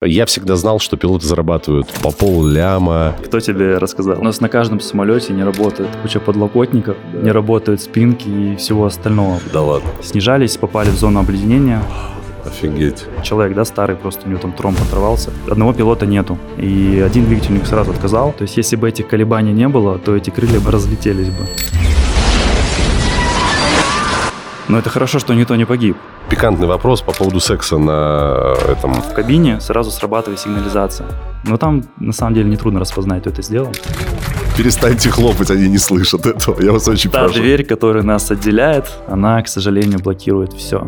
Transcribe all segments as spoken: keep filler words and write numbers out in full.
Я всегда знал, что пилоты зарабатывают по полляма. Кто тебе рассказал? У нас на каждом самолете не работает куча подлокотников, да. Не работают спинки и всего остального. Да ладно. Снижались, попали в зону обледенения. Офигеть. Человек, да, старый, просто у него там тромб оторвался. Одного пилота нету. И один двигательник сразу отказал. То есть, если бы этих колебаний не было, то эти крылья бы разлетелись бы. Но это хорошо, что никто не погиб. Пикантный вопрос по поводу секса на этом. В кабине сразу срабатывает сигнализация. Но там, на самом деле, нетрудно распознать, кто это сделал. Перестаньте хлопать, они не слышат этого. Я вас очень прошу. Та дверь, которая нас отделяет, она, к сожалению, блокирует все.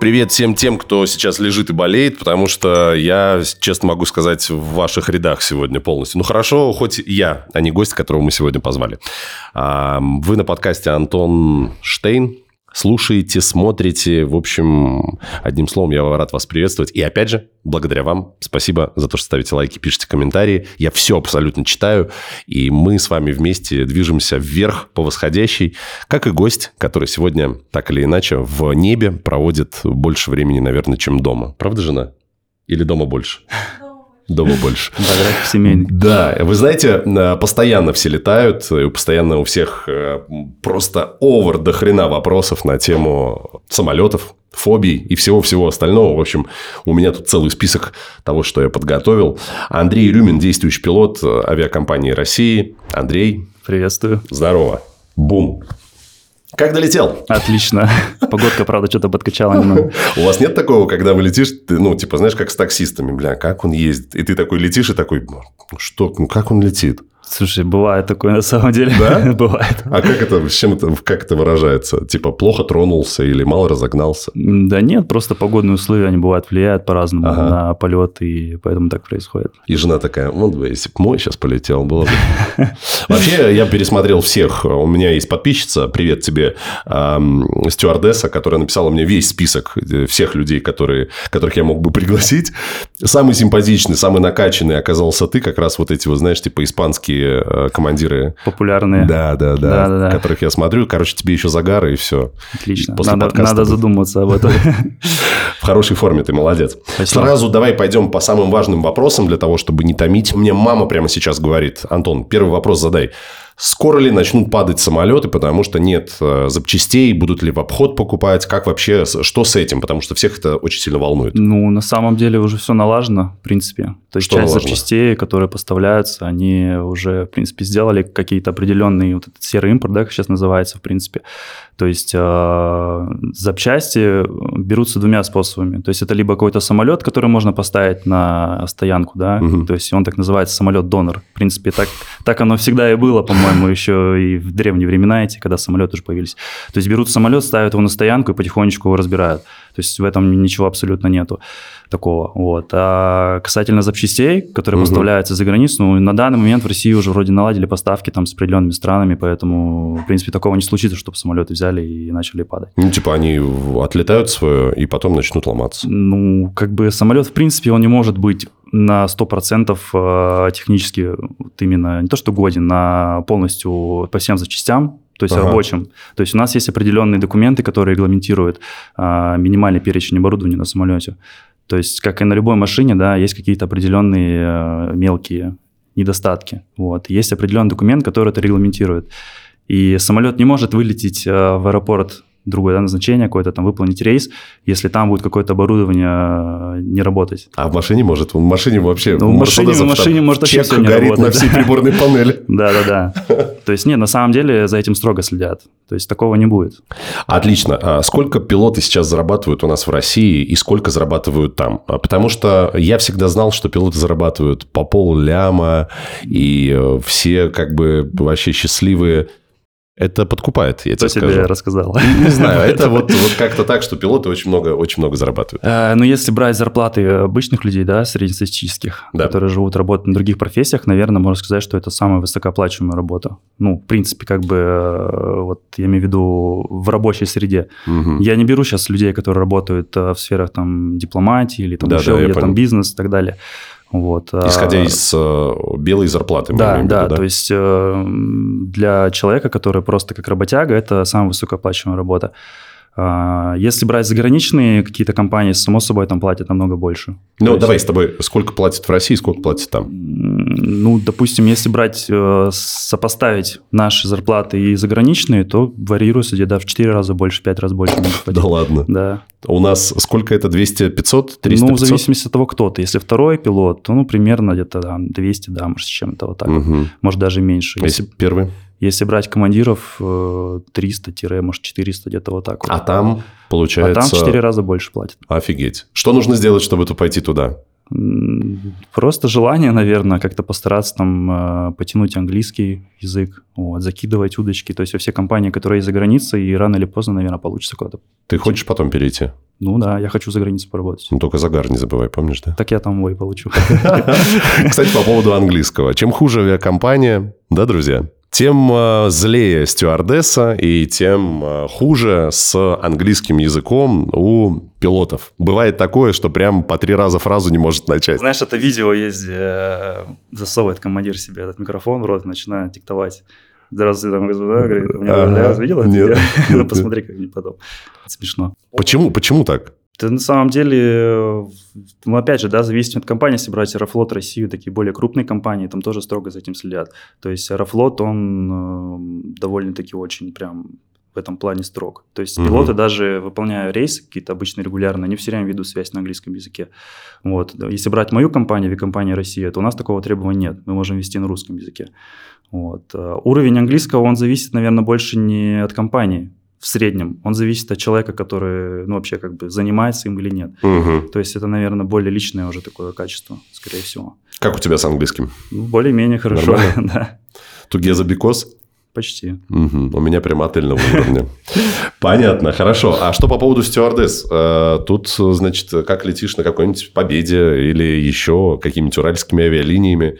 Привет всем тем, кто сейчас лежит и болеет, потому что я, честно могу сказать, в ваших рядах сегодня полностью. Ну, хорошо, хоть я, а не гость, которого мы сегодня позвали. Вы на подкасте Антон Штейн. Слушаете, смотрите. В общем, одним словом, я рад вас приветствовать. И опять же, благодаря вам. Спасибо за то, что ставите лайки, пишите комментарии. Я все абсолютно читаю. И мы с вами вместе движемся вверх по восходящей. Как и гость, который сегодня, так или иначе, в небе проводит больше времени, наверное, чем дома. Правда, жена? Или дома больше? Дома больше. Да, график семейный. Да, вы знаете, постоянно все летают, постоянно у всех просто овер до хрена вопросов на тему самолетов, фобий и всего-всего остального. В общем, у меня тут целый список того, что я подготовил. Андрей Рюмин, действующий пилот авиакомпании России. Андрей. Приветствую. Здорово. Бум. Как долетел? Отлично. Погодка, правда, что-то подкачала немного. У вас нет такого, когда вы летишь, ты, ну, типа, знаешь, как с таксистами, бля, как он ездит? И ты такой летишь и такой, что, ну, как он летит? Слушай, бывает такое на самом деле. Да? Бывает. А как это, с чем это, как это выражается? Типа, плохо тронулся или мало разогнался? Да нет, просто погодные условия, они бывают, влияют по-разному ага. на полет, и поэтому так происходит. И жена такая, вот бы, если бы мой сейчас полетел, было бы. Вообще, я пересмотрел всех. У меня есть подписчица, привет тебе, стюардесса, которая написала мне весь список всех людей, которые, которых я мог бы пригласить. Самый симпатичный, самый накачанный оказался ты, как раз вот эти, вот, знаешь, типа, испанские командиры. Популярные. Да, да, да, да, да. Которых я смотрю. Короче, тебе еще загары и все. Отлично. После надо, подкаста... надо задуматься об этом. В хорошей форме, ты молодец. Спасибо. Сразу давай пойдем по самым важным вопросам, для того, чтобы не томить. Мне мама прямо сейчас говорит, Антон, первый вопрос задай. Скоро ли начнут падать самолеты, потому что нет запчастей, будут ли в обход покупать, как вообще, что с этим, потому что всех это очень сильно волнует. Ну, на самом деле уже все налажено, в принципе. То есть, что часть налажено? Запчастей, которые поставляются, они уже, в принципе, сделали какие-то определенные, вот этот серый импорт, да, как сейчас называется, в принципе. То есть, э, запчасти берутся двумя способами. То есть, это либо какой-то самолет, который можно поставить на стоянку, да, угу. То есть, он так называется самолет-донор. В принципе, так, так оно всегда и было, по-моему. Мы еще и в древние времена эти, когда самолеты уже появились. То есть, берут самолет, ставят его на стоянку и потихонечку его разбирают. То есть, в этом ничего абсолютно нету такого. Вот. А касательно запчастей, которые угу. поставляются за границу, ну, на данный момент в России уже вроде наладили поставки там с определенными странами, поэтому, в принципе, такого не случится, чтобы самолеты взяли и начали падать. Ну, типа, они отлетают свое и потом начнут ломаться. Ну, как бы самолет, в принципе, он не может быть на сто процентов технически вот именно, не то что годен, на полностью по всем запчастям, то есть ага. рабочим. То есть у нас есть определенные документы, которые регламентируют а, минимальный перечень оборудования на самолете. То есть, как и на любой машине, да, есть какие-то определенные а, мелкие недостатки. Вот. Есть определенный документ, который это регламентирует. И самолет не может вылететь а, в аэропорт другое, да, назначение какое-то, там, выполнить рейс, если там будет какое-то оборудование не работать. А в машине может? В машине вообще... Ну, в машине, в машине может вообще все не работать. Чек горит на всей приборной панели. Да-да-да. То есть, нет, на самом деле за этим строго следят. То есть, такого не будет. Отлично. А сколько пилоты сейчас зарабатывают у нас в России и сколько зарабатывают там? Потому что я всегда знал, что пилоты зарабатывают по полляма, и все как бы вообще счастливые... Это подкупает, я Кто тебе скажу. Кто тебе рассказал? Не знаю, это вот, вот как-то так, что пилоты очень много, очень много зарабатывают. А, ну, если брать зарплаты обычных людей, да, среднестатистических, да. которые живут, работают на других профессиях, наверное, можно сказать, что это самая высокооплачиваемая работа. Ну, в принципе, как бы, вот я имею в виду в рабочей среде. Угу. Я не беру сейчас людей, которые работают в сферах там дипломатии или там да, еще да, где-то бизнес и так далее. Вот. Исходя из э, белой зарплаты. Да, мы имеем да, в виду, да, то есть э, для человека, который просто как работяга, это самая высокооплачиваемая работа. Э, если брать заграничные какие-то компании, само собой, там платят намного больше. Ну, давай есть... с тобой, сколько платят в России, сколько платят там? Ну, допустим, если брать, э, сопоставить наши зарплаты и заграничные, то варьируется где-то в четыре раза больше, в пять раз больше. Да ладно? Да. У нас сколько это? двести, пятьсот, триста, пятьсот? Ну, в зависимости от того, кто ты. Если второй пилот, то, ну, примерно где-то там, двести, да, может, с чем-то вот так. Угу. Может, даже меньше. А если первый? Если брать командиров, триста, может, четыреста, где-то вот так. А вот. Там, получается... А там в четыре раза больше платят. Офигеть. Что нужно сделать, чтобы пойти туда? Просто желание, наверное, как-то постараться там потянуть английский язык, вот, закидывать удочки. То есть, все компании, которые есть за границей, и рано или поздно, наверное, получится куда-то. Ты хочешь потом перейти? Ну да, я хочу за границу поработать. Ну, только загар не забывай, помнишь, да? Так я там вой получу. Кстати, по поводу английского. Чем хуже авиакомпания, да, друзья, тем злее стюардесса и тем хуже с английским языком у пилотов. Бывает такое, что прям по три раза фразу не может начать. Знаешь, это видео есть, где засовывает командир себе этот микрофон в рот, начинает диктовать. Здравствуйте, там, говорит, у меня видел это? Посмотри, как мне потом. Смешно. Почему? Почему так? Это на самом деле, ну, опять же, да, зависит от компании. Если брать Аэрофлот, Россию, такие более крупные компании, там тоже строго за этим следят. То есть Аэрофлот, он э, довольно-таки очень прям в этом плане строг. То есть пилоты, mm-hmm. даже выполняя рейсы какие-то обычные регулярные, они все время ведут связь на английском языке. Вот. Если брать мою компанию, авиакомпания Россия, то у нас такого требования нет. Мы можем вести на русском языке. Вот. Уровень английского, он зависит, наверное, больше не от компании. В среднем. Он зависит от человека, который, ну, вообще как бы занимается им или нет. Угу. То есть, это, наверное, более личное уже такое качество, скорее всего. Как у тебя с английским? Ну, более-менее хорошо. Да. Together because? Почти. Угу. У меня прям отельного уровня. Понятно, хорошо. А что по поводу стюардесс? Тут, значит, как летишь на какой-нибудь Победе или еще какими-нибудь уральскими авиалиниями?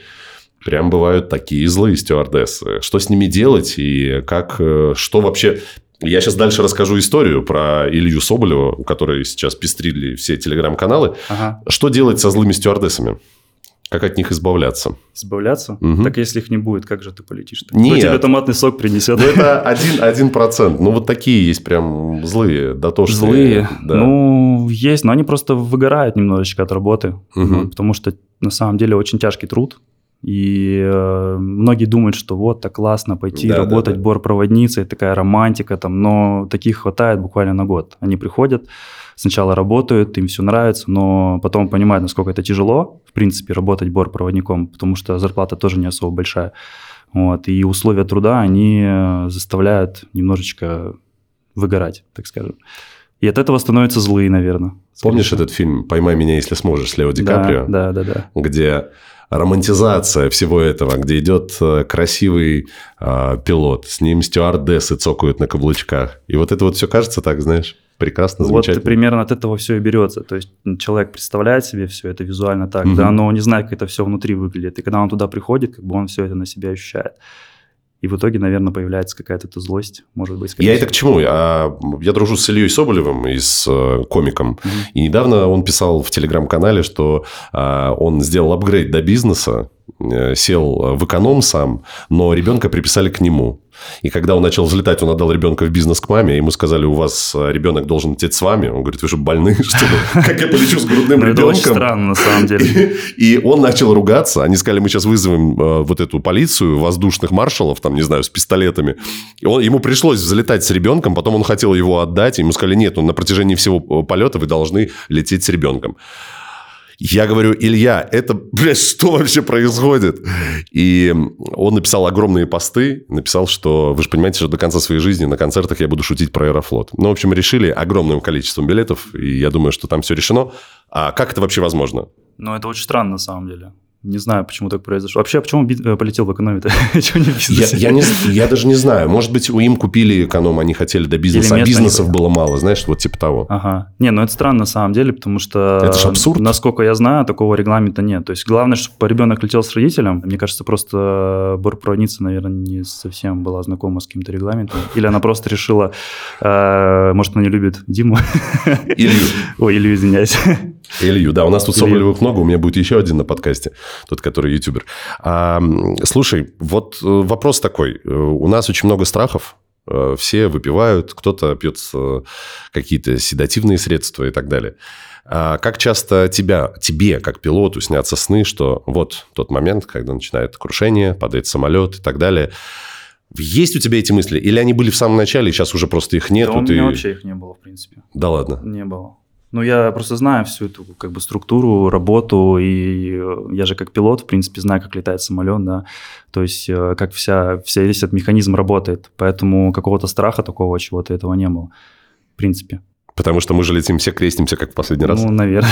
Прям бывают такие злые стюардессы. Что с ними делать и как, что вообще... Я сейчас дальше расскажу историю про Илью Соболева, у которой сейчас пестрили все телеграм-каналы. Ага. Что делать со злыми стюардессами? Как от них избавляться? Избавляться? Угу. Так если их не будет, как же ты полетишь-то? Нет. Кто тебе томатный сок принесет? Ну, это один процент. Ну, вот такие есть прям злые, дотошные. Злые? Да. Ну, есть, но они просто выгорают немножечко от работы. Угу. Ну, потому что, на самом деле, очень тяжкий труд. И э, многие думают, что вот так классно пойти да, работать да, да. бортпроводницей, такая романтика там, но таких хватает буквально на год. Они приходят, сначала работают, им все нравится, но потом понимают, насколько это тяжело, в принципе, работать бортпроводником, потому что зарплата тоже не особо большая. Вот. И условия труда, они заставляют немножечко выгорать, так скажем. И от этого становятся злые, наверное. Помнишь скажем. Этот фильм «Поймай меня, если сможешь» с Лео Ди да, Каприо? Да, да, да. Где... романтизация всего этого, где идет красивый э, пилот, с ним стюардессы цокают на каблучках. И вот это вот все кажется так, знаешь, прекрасно, замечательно. Вот примерно от этого все и берется. То есть человек представляет себе все это визуально так, угу. да, но он не знает, как это все внутри выглядит. И когда он туда приходит, как бы он все это на себя ощущает. И в итоге, наверное, появляется какая-то злость, может быть. Я это к чему? Я, я дружу с Ильей Соболевым, и с комиком. Mm-hmm. И недавно он писал в телеграм-канале, что а, он сделал апгрейд до бизнеса, сел в эконом сам, но ребенка приписали к нему. И когда он начал взлетать, он отдал ребенка в бизнес к маме, ему сказали, у вас ребенок должен лететь с вами. Он говорит, вы же больны, что ли? Как я полечу с грудным ребенком? Это очень странно, на самом деле. И он начал ругаться. Они сказали, мы сейчас вызовем вот эту полицию, воздушных маршалов, там, не знаю, с пистолетами. Ему пришлось взлетать с ребенком, потом он хотел его отдать. Ему сказали, нет, на протяжении всего полета вы должны лететь с ребенком. Я говорю, Илья, это, блядь, что вообще происходит? И он написал огромные посты, написал, что, вы же понимаете, что до конца своей жизни на концертах я буду шутить про Аэрофлот. Ну, в общем, решили огромным количеством билетов, и я думаю, что там все решено. А как это вообще возможно? Ну, это очень странно, на самом деле. Не знаю, почему так произошло. Вообще, почему полетел в экономе-то? я, я, не, я даже не знаю. Может быть, им купили эконом, они хотели до бизнеса. Или а бизнесов было мало, знаешь, вот типа того. Ага. Не, ну это странно на самом деле, потому что... Это же абсурд. Насколько я знаю, такого регламента нет. То есть, главное, чтобы ребенок летел с родителем. Мне кажется, просто бортпроводница, наверное, не совсем была знакома с каким-то регламентом. Или она просто решила... Может, она не любит Диму. Илью. Ой, Илью, извиняюсь. Илью, да. У нас тут Соболевых много. У меня будет еще один на подкасте. Тот, который ютубер. А, слушай, вот вопрос такой. У нас очень много страхов. Все выпивают. Кто-то пьет какие-то седативные средства и так далее. А как часто тебя, тебе, как пилоту, снятся сны, что вот тот момент, когда начинает крушение, падает самолет и так далее. Есть у тебя эти мысли? Или они были в самом начале, и сейчас уже просто их нет? Да, у меня и... вообще их не было, в принципе. Да ладно? Не было. Ну, я просто знаю всю эту как бы структуру, работу, и я же как пилот, в принципе, знаю, как летает самолет, да, то есть как вся, вся, весь этот механизм работает, поэтому какого-то страха такого, чего-то этого не было, в принципе. Потому что мы же летим все, крестимся, как в последний раз. Ну, наверное.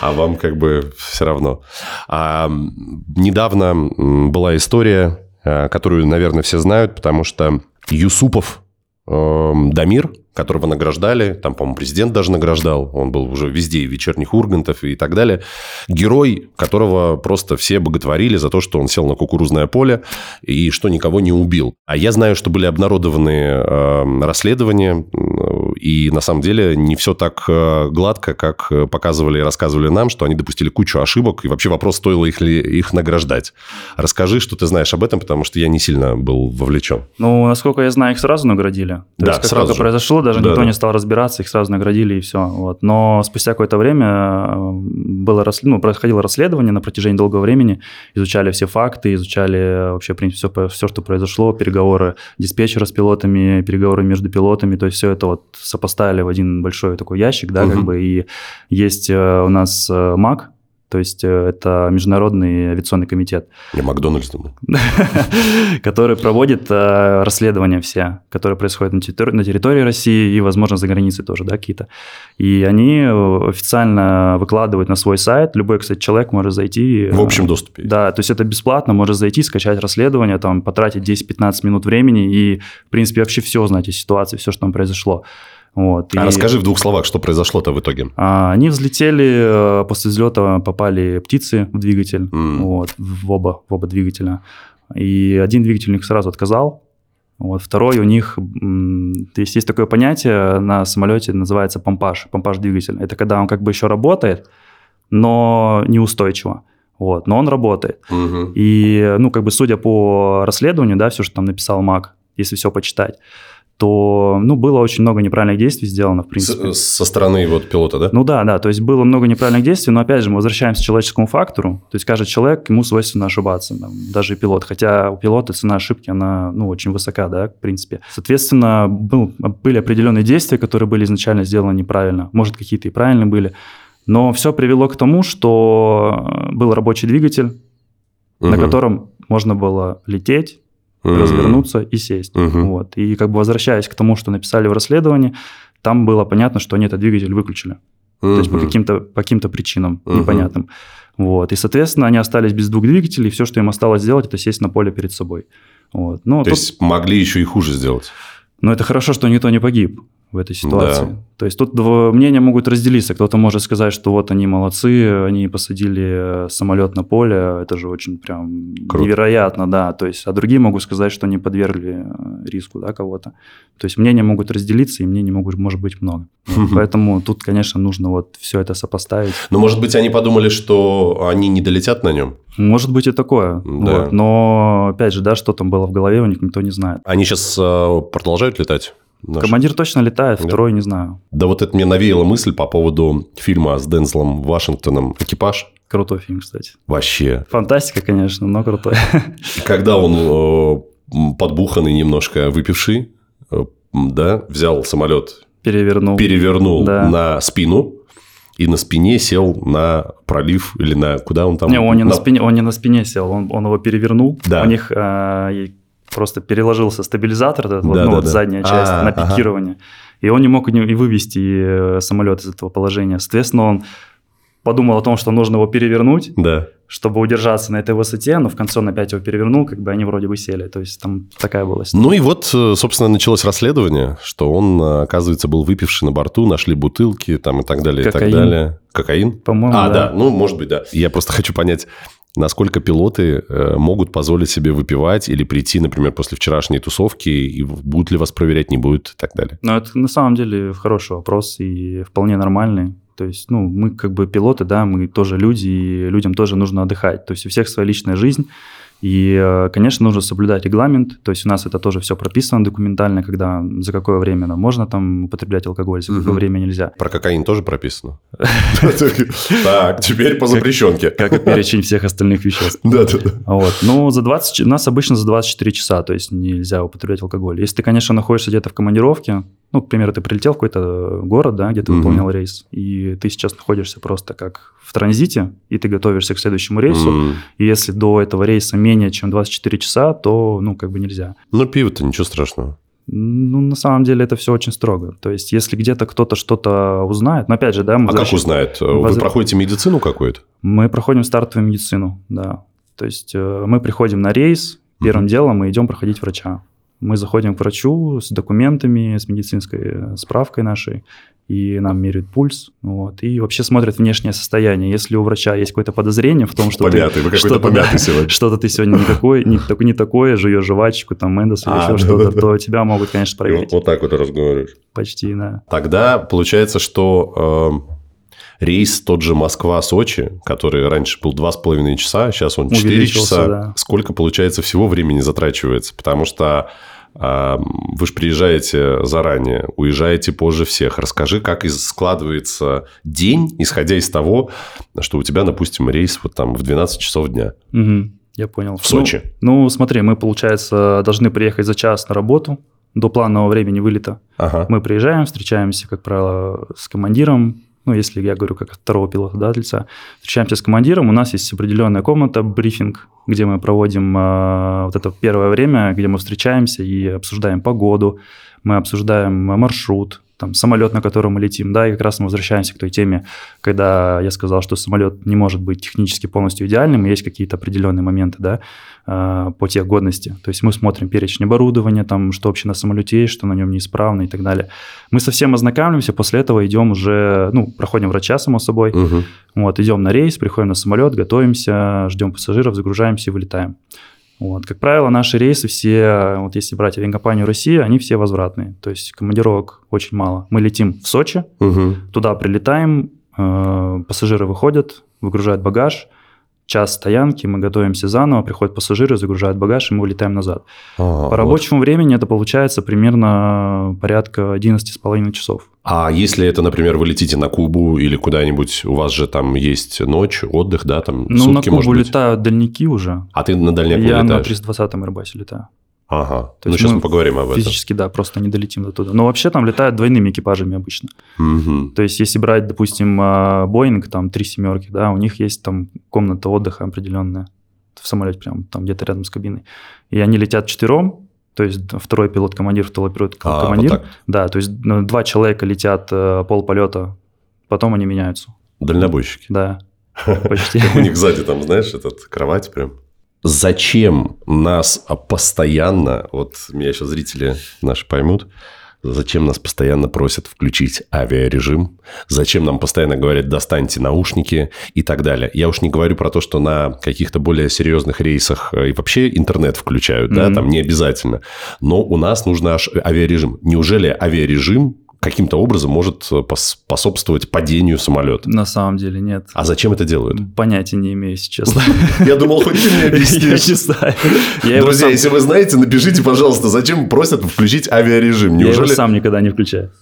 А вам как бы все равно. А, недавно была история, которую, наверное, все знают, потому что Юсупов э, Дамир, которого награждали, там, по-моему, президент даже награждал, он был уже везде, вечерних Ургантов и так далее, герой, которого просто все боготворили за то, что он сел на кукурузное поле и что никого не убил. А я знаю, что были обнародованы э, расследования, э, и на самом деле не все так э, гладко, как показывали и рассказывали нам, что они допустили кучу ошибок, и вообще вопрос, стоило их ли их награждать. Расскажи, что ты знаешь об этом, потому что я не сильно был вовлечен. Ну, насколько я знаю, их сразу наградили. То да, есть, как сразу же. Произошло, даже да, никто да. не стал разбираться, их сразу наградили и все. Вот. Но спустя какое-то время было, ну, происходило расследование на протяжении долгого времени, изучали все факты, изучали вообще, в принципе, все, все, что произошло, переговоры диспетчера с пилотами, переговоры между пилотами, то есть все это вот сопоставили в один большой такой ящик, да, угу. как бы, и есть у нас МАК, то есть это Международный авиационный комитет. Я Макдональдс думал. Который проводит расследования все, которые происходят на территории России и, возможно, за границей тоже, да, какие-то. И они официально выкладывают на свой сайт. Любой, кстати, человек может зайти. В общем доступе. Да, то есть это бесплатно. Может зайти, скачать расследование, там, потратить десять-пятнадцать минут времени и, в принципе, вообще все узнать о ситуации, все, что там произошло. Вот, а и... расскажи в двух словах, что произошло-то в итоге. А, они взлетели, после взлета попали птицы в двигатель, mm. вот, в, оба, в оба двигателя. И один двигатель у них сразу отказал, вот, второй у них... То есть есть такое понятие на самолете, называется помпаж, помпаж двигателя. Это когда он как бы еще работает, но неустойчиво. Вот, но он работает. Mm-hmm. И, ну, как бы судя по расследованию, да, все, что там написал МАК, если все почитать, то, ну, было очень много неправильных действий сделано, в принципе. С, со стороны вот пилота, да? Ну да, да, то есть было много неправильных действий, но опять же мы возвращаемся к человеческому фактору, то есть каждый человек, ему свойственно ошибаться, там, даже и пилот, хотя у пилота цена ошибки, она, ну, очень высока, да, в принципе. Соответственно, был, были определенные действия, которые были изначально сделаны неправильно, может, какие-то и правильные были, но все привело к тому, что был рабочий двигатель, угу. на котором можно было лететь, развернуться mm-hmm. и сесть. Mm-hmm. Вот. И как бы возвращаясь к тому, что написали в расследовании, там было понятно, что они этот двигатель выключили. Mm-hmm. То есть по каким-то, по каким-то причинам mm-hmm. непонятным. Вот. И, соответственно, они остались без двух двигателей, и все, что им осталось сделать, это сесть на поле перед собой. Вот. Но То тут... есть могли еще и хуже сделать. Но это хорошо, что никто не погиб в этой ситуации. Да. То есть тут мнения могут разделиться. Кто-то может сказать, что вот они молодцы, они посадили самолет на поле, это же очень прям Круто. невероятно, да. То есть, а другие могут сказать, что они подвергли риску, да, кого-то. То есть мнения могут разделиться, и мнений могут, может быть много. Поэтому тут, конечно, нужно вот все это сопоставить. Но, может быть, они подумали, что они не долетят на нем? Может быть, и такое. Да. Вот. Но, опять же, да, что там было в голове, у них никто не знает. Они сейчас продолжают летать? Наш. Командир точно летает, да. Второй не знаю. Да, вот это мне навеяло мысль по поводу фильма с Дензелом Вашингтоном «Экипаж». Крутой фильм, кстати. Вообще. Фантастика, конечно, но крутой. И когда он подбуханный, немножко выпивший, да, взял самолет, перевернул, перевернул да. на спину. И на спине сел на пролив или на... Куда он там? Не, он не на, на, спине, он не на спине сел, он, он его перевернул. Да. У них э, просто переложился стабилизатор, да, вот, да, ну, да, вот да. задняя часть а, на пикирование. Ага. И он не мог и вывести самолет из этого положения. Соответственно, он подумал о том, что нужно его перевернуть, да. чтобы удержаться на этой высоте, но в конце он опять его перевернул, как бы они вроде бы сели. То есть там такая была ситуация. Ну и вот, собственно, началось расследование, что он, оказывается, был выпивший на борту, нашли бутылки там и так далее, Кокаин. и так далее. Кокаин? По-моему, А, да. да, ну, может быть, да. Я просто хочу понять, насколько пилоты могут позволить себе выпивать или прийти, например, после вчерашней тусовки, и будут ли вас проверять, не будут и так далее. Ну, это на самом деле хороший вопрос и вполне нормальный. То есть, ну, мы как бы пилоты, да, мы тоже люди, и людям тоже нужно отдыхать. То есть у всех своя личная жизнь, и, конечно, нужно соблюдать регламент. То есть у нас это тоже все прописано документально, когда за какое время нам можно там употреблять алкоголь, за какое время нельзя. Про кокаин тоже прописано. Так, теперь по запрещенке. Как и перечень всех остальных веществ. Да, да, да. Ну, за двадцать, у нас обычно за двадцать четыре часа, то есть нельзя употреблять алкоголь. Если ты, конечно, находишься где-то в командировке, ну, к примеру, ты прилетел в какой-то город, да, где ты выполнял mm-hmm. рейс, и ты сейчас находишься просто как в транзите, и ты готовишься к следующему рейсу, mm-hmm. и если до этого рейса менее чем двадцать четыре часа, то, ну, как бы нельзя. Ну, пиво-то ничего страшного. Ну, на самом деле, это все очень строго. То есть, если где-то кто-то что-то узнает, но опять же, да... А как узнает? Возвращ... Вы проходите медицину какую-то? Мы проходим стартовую медицину, да. То есть, мы приходим на рейс, первым mm-hmm. делом мы идем проходить врача. Мы заходим к врачу с документами, с медицинской справкой нашей, и нам меряют пульс, вот, и вообще смотрят внешнее состояние. Если у врача есть какое-то подозрение в том, что помятый, ты что-то, да, сегодня. что-то ты сегодня не, такой, не, не такое, жуешь жвачку, там, Мендес или а, еще да, что-то, да, то да. тебя могут, конечно, проверить. Вот, вот так вот разговариваешь. Почти, да. Тогда получается, что... Э- Рейс тот же Москва-Сочи, который раньше был два с половиной часа, сейчас он четыре часа. Да. Сколько, получается, всего времени затрачивается? Потому что э, вы же приезжаете заранее, уезжаете позже всех. Расскажи, как складывается день, исходя из того, что у тебя, допустим, рейс вот там в двенадцать часов дня. Угу, я понял. В Сочи. Ну, ну, смотри, мы, получается, должны приехать за час на работу. До планового времени вылета. Ага. Мы приезжаем, встречаемся, как правило, с командиром. Ну, если я говорю как второго пилота, да, от лица, встречаемся с командиром, у нас есть определенная комната, брифинг, где мы проводим э, вот это первое время, где мы встречаемся и обсуждаем погоду, мы обсуждаем маршрут, там, самолет, на котором мы летим, да, и как раз мы возвращаемся к той теме, когда я сказал, что самолет не может быть технически полностью идеальным, есть какие-то определенные моменты, да, э, по техгодности. То есть мы смотрим перечень оборудования, там, что вообще на самолете есть, что на нем неисправно и так далее. Мы со всем ознакомимся, после этого идем уже, ну, проходим врача, само собой, угу. вот, идем на рейс, приходим на самолет, готовимся, ждем пассажиров, загружаемся и вылетаем. Вот. Как правило, наши рейсы все, вот если брать авиакомпанию «Россия», они все возвратные. То есть командировок очень мало. Мы летим в Сочи, угу. туда прилетаем, э, пассажиры выходят, выгружают багаж, час стоянки, мы готовимся заново, приходят пассажиры, загружают багаж, и мы улетаем назад. А, По рабочему вот. времени это получается примерно порядка одиннадцать с половиной часов. А если это, например, вы летите на Кубу или куда-нибудь, у вас, же там есть ночь, отдых, да, там ну, сутки, может быть? Ну, на Кубу летают дальники уже. А ты на дальняк летаешь? Я на триста двадцатом Airbus летаю. Ага, то ну сейчас мы поговорим об этом. Физически, да, просто не долетим до туда. Но вообще там летают двойными экипажами обычно. Угу. То есть, если брать, допустим, Boeing, там, три семерки, да, у них есть там комната отдыха определенная в самолете, прям там где-то рядом с кабиной. И они летят вчетвером. То есть второй пилот командир, второй пилот командир. А, вот да, то есть ну, два человека летят э, полполета, потом они меняются. Дальнобойщики. Да, почти. У них сзади там, знаешь, этот кровать прям. Зачем нас постоянно, вот меня сейчас зрители наши поймут, зачем нас постоянно просят включить авиарежим, зачем нам постоянно говорят, достаньте наушники и так далее. Я уж не говорю про то, что на каких-то более серьезных рейсах и вообще интернет включают, mm-hmm. да, там не обязательно. Но у нас нужен аж авиарежим. Неужели авиарежим каким-то образом может способствовать падению самолета? На самом деле нет. А зачем это делают? Понятия не имею, если честно. Я думал, хоть ты мне объяснишь. Друзья, если вы знаете, напишите, пожалуйста, зачем просят включить авиарежим. Я его сам никогда не включаю.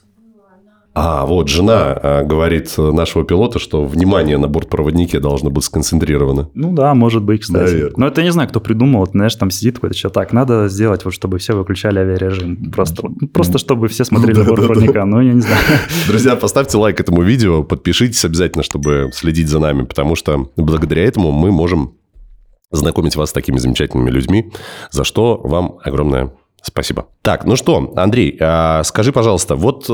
А вот жена говорит нашего пилота, что внимание на бортпроводнике должно быть сконцентрировано. Ну да, может быть, кстати. Наверное. Но это я не знаю, кто придумал. Вот, знаешь, там сидит какой-то человек. Так, надо сделать, вот, чтобы все выключали авиарежим. Просто, просто чтобы все смотрели на бортпроводника. Ну, я не знаю. Друзья, поставьте лайк этому видео. Подпишитесь обязательно, чтобы следить за нами. Потому что благодаря этому мы можем знакомить вас с такими замечательными людьми. За что вам огромное спасибо. Так, ну что, Андрей, скажи, пожалуйста, вот э,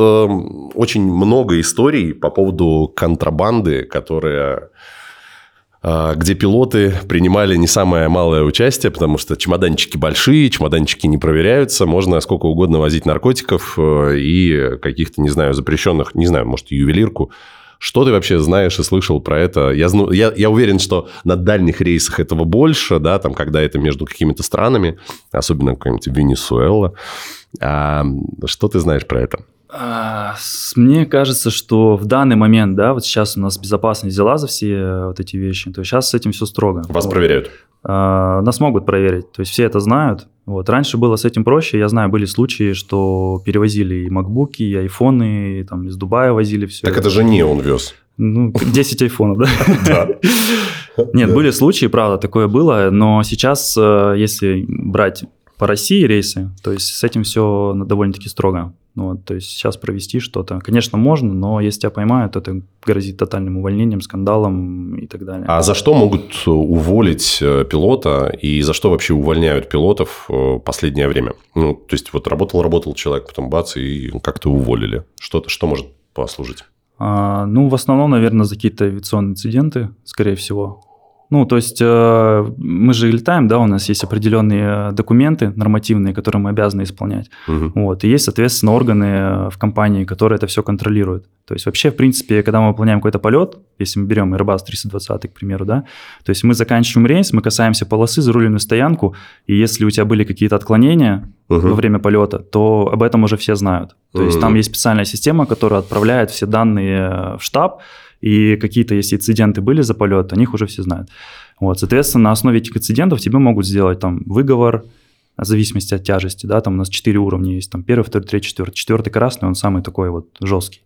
очень много историй по поводу контрабанды, которые, э, где пилоты принимали не самое малое участие, потому что чемоданчики большие, чемоданчики не проверяются, можно сколько угодно возить наркотиков и каких-то, не знаю, запрещенных, не знаю, может, ювелирку. Что ты вообще знаешь и слышал про это? Я, я, я уверен, что на дальних рейсах этого больше, да, там, когда это между какими-то странами, особенно какая-нибудь Венесуэла. А, что ты знаешь про это? Мне кажется, что в данный момент, да, вот сейчас у нас безопасность взяла за все вот эти вещи, то сейчас с этим все строго. Вас вот. Проверяют? А, нас могут проверить, то есть все это знают. Вот. Раньше было с этим проще, я знаю, были случаи, что перевозили и макбуки, и айфоны, и, там, из Дубая возили все. Так это, это же не он вез. Ну, десять айфонов, да? Нет, были случаи, правда, такое было, но сейчас, если брать по России рейсы, то есть с этим все довольно-таки строго. Вот, то есть сейчас провести что-то, конечно, можно, но если тебя поймают, это грозит тотальным увольнением, скандалом и так далее. А за что могут уволить пилота и за что вообще увольняют пилотов в последнее время? Ну, то есть вот работал-работал человек, потом бац, и как-то уволили. Что-то, что может послужить? А, ну, в основном, наверное, за какие-то авиационные инциденты, скорее всего. Ну, то есть э, мы же летаем, да, у нас есть определенные документы нормативные, которые мы обязаны исполнять. Угу. Вот, и есть, соответственно, органы в компании, которые это все контролируют. То есть вообще, в принципе, когда мы выполняем какой-то полет, если мы берем Airbus триста двадцать, к примеру, да, то есть мы заканчиваем рейс, мы касаемся полосы, зарулим на стоянку, и если у тебя были какие-то отклонения угу. во время полета, то об этом уже все знают. То угу. есть там есть специальная система, которая отправляет все данные в штаб, и какие-то, если инциденты были за полет, о них уже все знают. Вот, соответственно, на основе этих инцидентов тебе могут сделать там выговор, в зависимости от тяжести, да, там у нас четыре уровня есть, там первый, второй, третий, четвертый. Четвертый красный, он самый такой вот жесткий.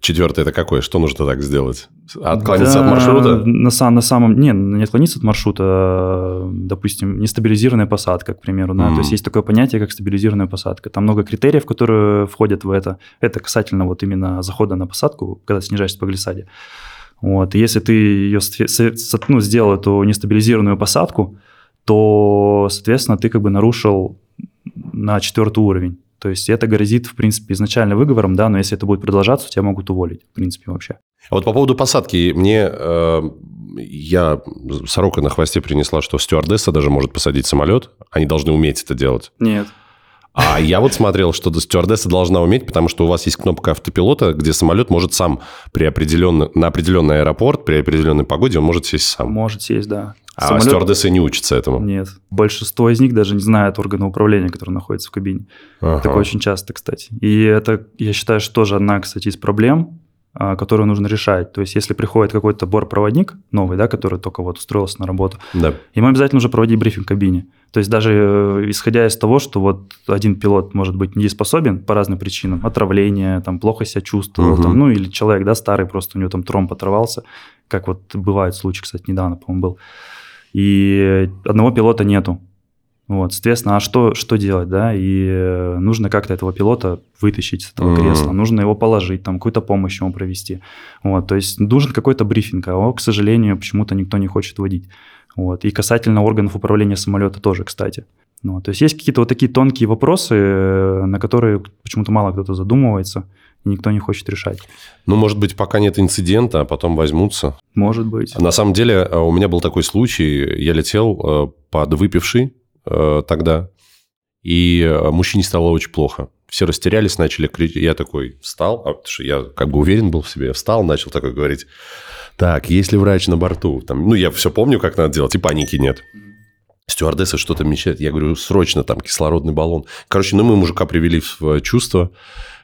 Четвертый – это какой? Что нужно так сделать? Отклониться да, от маршрута? На, на самом... Не, не отклониться от маршрута, допустим, нестабилизированная посадка, к примеру. Да? Mm-hmm. То есть, есть такое понятие, как стабилизированная посадка. Там много критериев, которые входят в это. Это касательно вот именно захода на посадку, когда снижаешься по глиссаде. Вот. И если ты ее, ну, сделал эту нестабилизированную посадку, то, соответственно, ты как бы нарушил на четвертый уровень. То есть это грозит, в принципе, изначально выговором, да, но если это будет продолжаться, тебя могут уволить, в принципе, вообще. А вот по поводу посадки, мне, э, я, сорока на хвосте принесла, что стюардесса даже может посадить самолет, они должны уметь это делать. Нет. А я вот смотрел, что стюардесса должна уметь, потому что у вас есть кнопка автопилота, где самолет может сам при определенный, на определенный аэропорт, при определенной погоде он может сесть сам. Может сесть, да. А самолет... стюардессы не учатся этому? Нет. Большинство из них даже не знают органы управления, которые находятся в кабине. Ага. Такое очень часто, кстати. И это, я считаю, что тоже одна, кстати, из проблем, которую нужно решать. То есть, если приходит какой-то бортпроводник новый, да, который только вот устроился на работу, да. ему обязательно нужно проводить брифинг в кабине. То есть, даже исходя из того, что вот один пилот может быть недееспособен по разным причинам, отравление, там, плохо себя чувствовал, угу. там, ну или человек да, старый, просто у него там тромб оторвался, как вот бывает случай, кстати, недавно, по-моему, был. И одного пилота нету. Вот, соответственно, а что, что делать, да? И нужно как-то этого пилота вытащить с этого mm-hmm. кресла, нужно его положить, там, какую-то помощь ему провести. Вот, то есть нужен какой-то брифинг, а его, к сожалению, почему-то никто не хочет водить. Вот, и касательно органов управления самолета тоже, кстати. Ну, то есть есть какие-то вот такие тонкие вопросы, на которые почему-то мало кто-то задумывается, и никто не хочет решать. Ну, может быть, пока нет инцидента, а потом возьмутся. Может быть. На самом деле у меня был такой случай, я летел подвыпивший, тогда, и мужчине стало очень плохо. Все растерялись, начали кричать. Я такой встал, потому что я как бы уверен был в себе, я встал, начал такой говорить, так, есть ли врач на борту? Там, ну, я все помню, как надо делать, и паники нет. Стюардесса что-то мечтает. Я говорю, срочно там кислородный баллон. Короче, ну, мы мужика привели в чувство,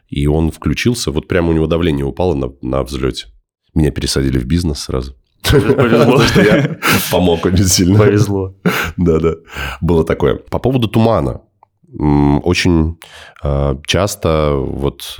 и он включился. Вот прямо у него давление упало на, на взлете. Меня пересадили в бизнес сразу. Повезло. Потому что я помог очень сильно. Повезло. Да-да, было такое. По поводу тумана. Очень часто, вот,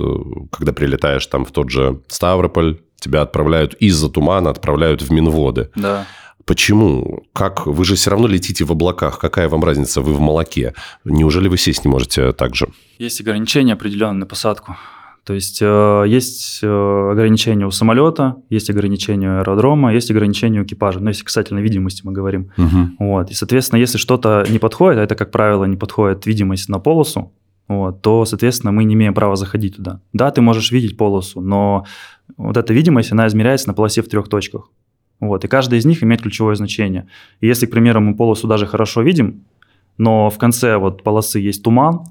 когда прилетаешь там в тот же Ставрополь, тебя отправляют из-за тумана, отправляют в Минводы. Да. Почему? Как? Вы же все равно летите в облаках. Какая вам разница? Вы в молоке. Неужели вы сесть не можете так же? Есть ограничения определенные на посадку. То есть, э, есть ограничения у самолета, есть ограничения у аэродрома, есть ограничения у экипажа. Ну, если касательно видимости мы говорим. Uh-huh. Вот. И, соответственно, если что-то не подходит, а это, как правило, не подходит видимость на полосу, вот, то, соответственно, мы не имеем права заходить туда. Да, ты можешь видеть полосу, но вот эта видимость, она измеряется на полосе в трех точках. Вот. И каждая из них имеет ключевое значение. И если, к примеру, мы полосу даже хорошо видим, но в конце вот полосы есть туман,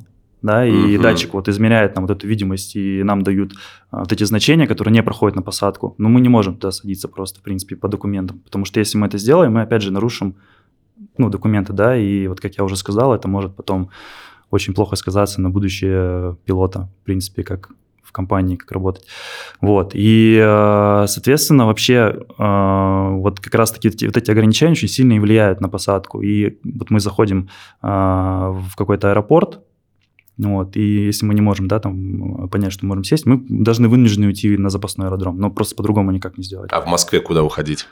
да, и uh-huh. датчик вот измеряет нам вот эту видимость, и нам дают а, вот эти значения, которые не проходят на посадку. Но мы не можем туда садиться просто, в принципе, по документам. Потому что если мы это сделаем, мы, опять же, нарушим ну, документы, да, и вот, как я уже сказал, это может потом очень плохо сказаться на будущее пилота, в принципе, как в компании, как работать. Вот. И, соответственно, вообще вот как раз-таки вот эти ограничения очень сильно влияют на посадку. И вот мы заходим в какой-то аэропорт, вот, и если мы не можем, да, там, понять, что мы можем сесть, мы должны вынуждены уйти на запасной аэродром, но просто по-другому никак не сделать. А в Москве куда уходить?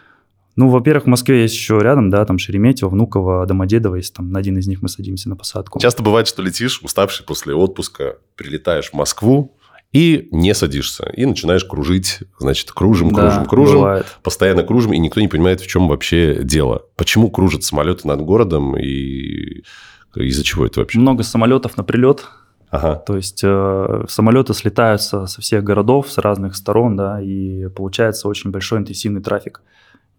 Ну, во-первых, в Москве есть еще рядом, да, там Шереметьево, Внуково, Домодедово, если там на один из них мы садимся на посадку. Часто бывает, что летишь, уставший после отпуска, прилетаешь в Москву и не садишься, и начинаешь кружить, значит, кружим, кружим, да, кружим, бывает. Постоянно кружим, и никто не понимает, в чем вообще дело. Почему кружат самолеты над городом и... Из-за чего это вообще? Много самолетов на прилет. Ага. То есть э, самолеты слетаются со всех городов, с разных сторон, да, и получается очень большой интенсивный трафик.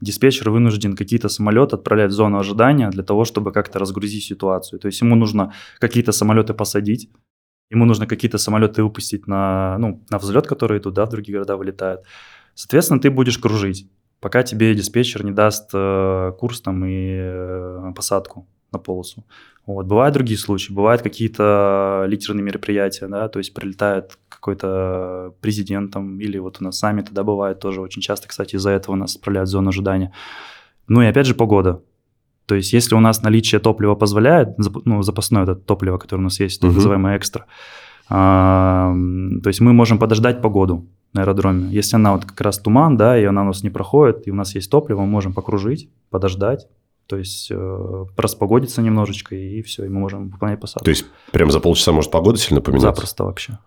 Диспетчер вынужден какие-то самолеты отправлять в зону ожидания для того, чтобы как-то разгрузить ситуацию. То есть ему нужно какие-то самолеты посадить, ему нужно какие-то самолеты выпустить на, ну, на взлет, которые идут, да, в другие города вылетают. Соответственно, ты будешь кружить, пока тебе диспетчер не даст э, курс там, и э, посадку на полосу. Вот. Бывают другие случаи, бывают какие-то литерные мероприятия, да, то есть прилетает какой-то президент там, или вот у нас саммиты, да, бывает тоже очень часто, кстати, из-за этого нас отправляют в зону ожидания. Ну и опять же погода. То есть если у нас наличие топлива позволяет, ну, запасное это топливо, которое у нас есть, так называемое экстра, а, то есть мы можем подождать погоду на аэродроме. Если она вот как раз туман, да, и она у нас не проходит, и у нас есть топливо, мы можем покружить, подождать. То есть э, распогодится немножечко, и все, и мы можем выполнять посадку. То есть прям за полчаса может погода сильно поменяться? Запросто вообще.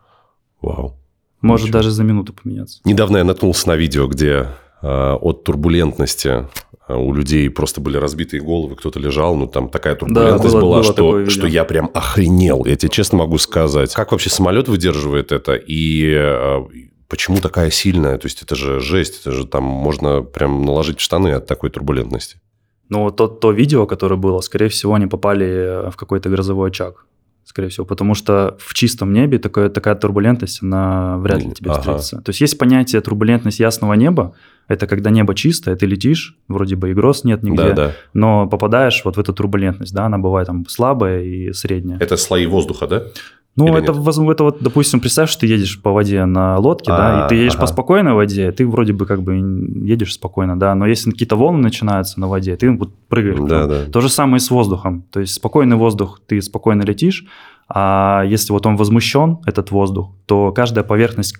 Вау. Может Ничего. Даже за минуту поменяться. Недавно я наткнулся на видео, где э, от турбулентности у людей просто были разбитые головы, кто-то лежал, ну там такая турбулентность да, было, была, было что, что я прям охренел. Я тебе честно могу сказать. Как вообще самолет выдерживает это? И... Э, почему такая сильная? То есть это же жесть, это же там можно прям наложить в штаны от такой турбулентности. Ну, то, то видео, которое было, скорее всего, они попали в какой-то грозовой очаг, скорее всего, потому что в чистом небе такая, такая турбулентность, она вряд ли тебе ага. встретится. То есть есть понятие турбулентность ясного неба, это когда небо чистое, ты летишь, вроде бы и гроз нет нигде, да, да. но попадаешь вот в эту турбулентность, да, она бывает там слабая и средняя. Это слои воздуха, да? Ну, это, это вот, допустим, представь, что ты едешь по воде на лодке, а, да, и ты едешь ага. по спокойной воде, ты вроде бы как бы едешь спокойно, да, но если какие-то волны начинаются на воде, ты вот прыгаешь. Да, да. То же самое и с воздухом, то есть спокойный воздух, ты спокойно летишь, а если вот он возмущен, этот воздух, то каждая поверхность,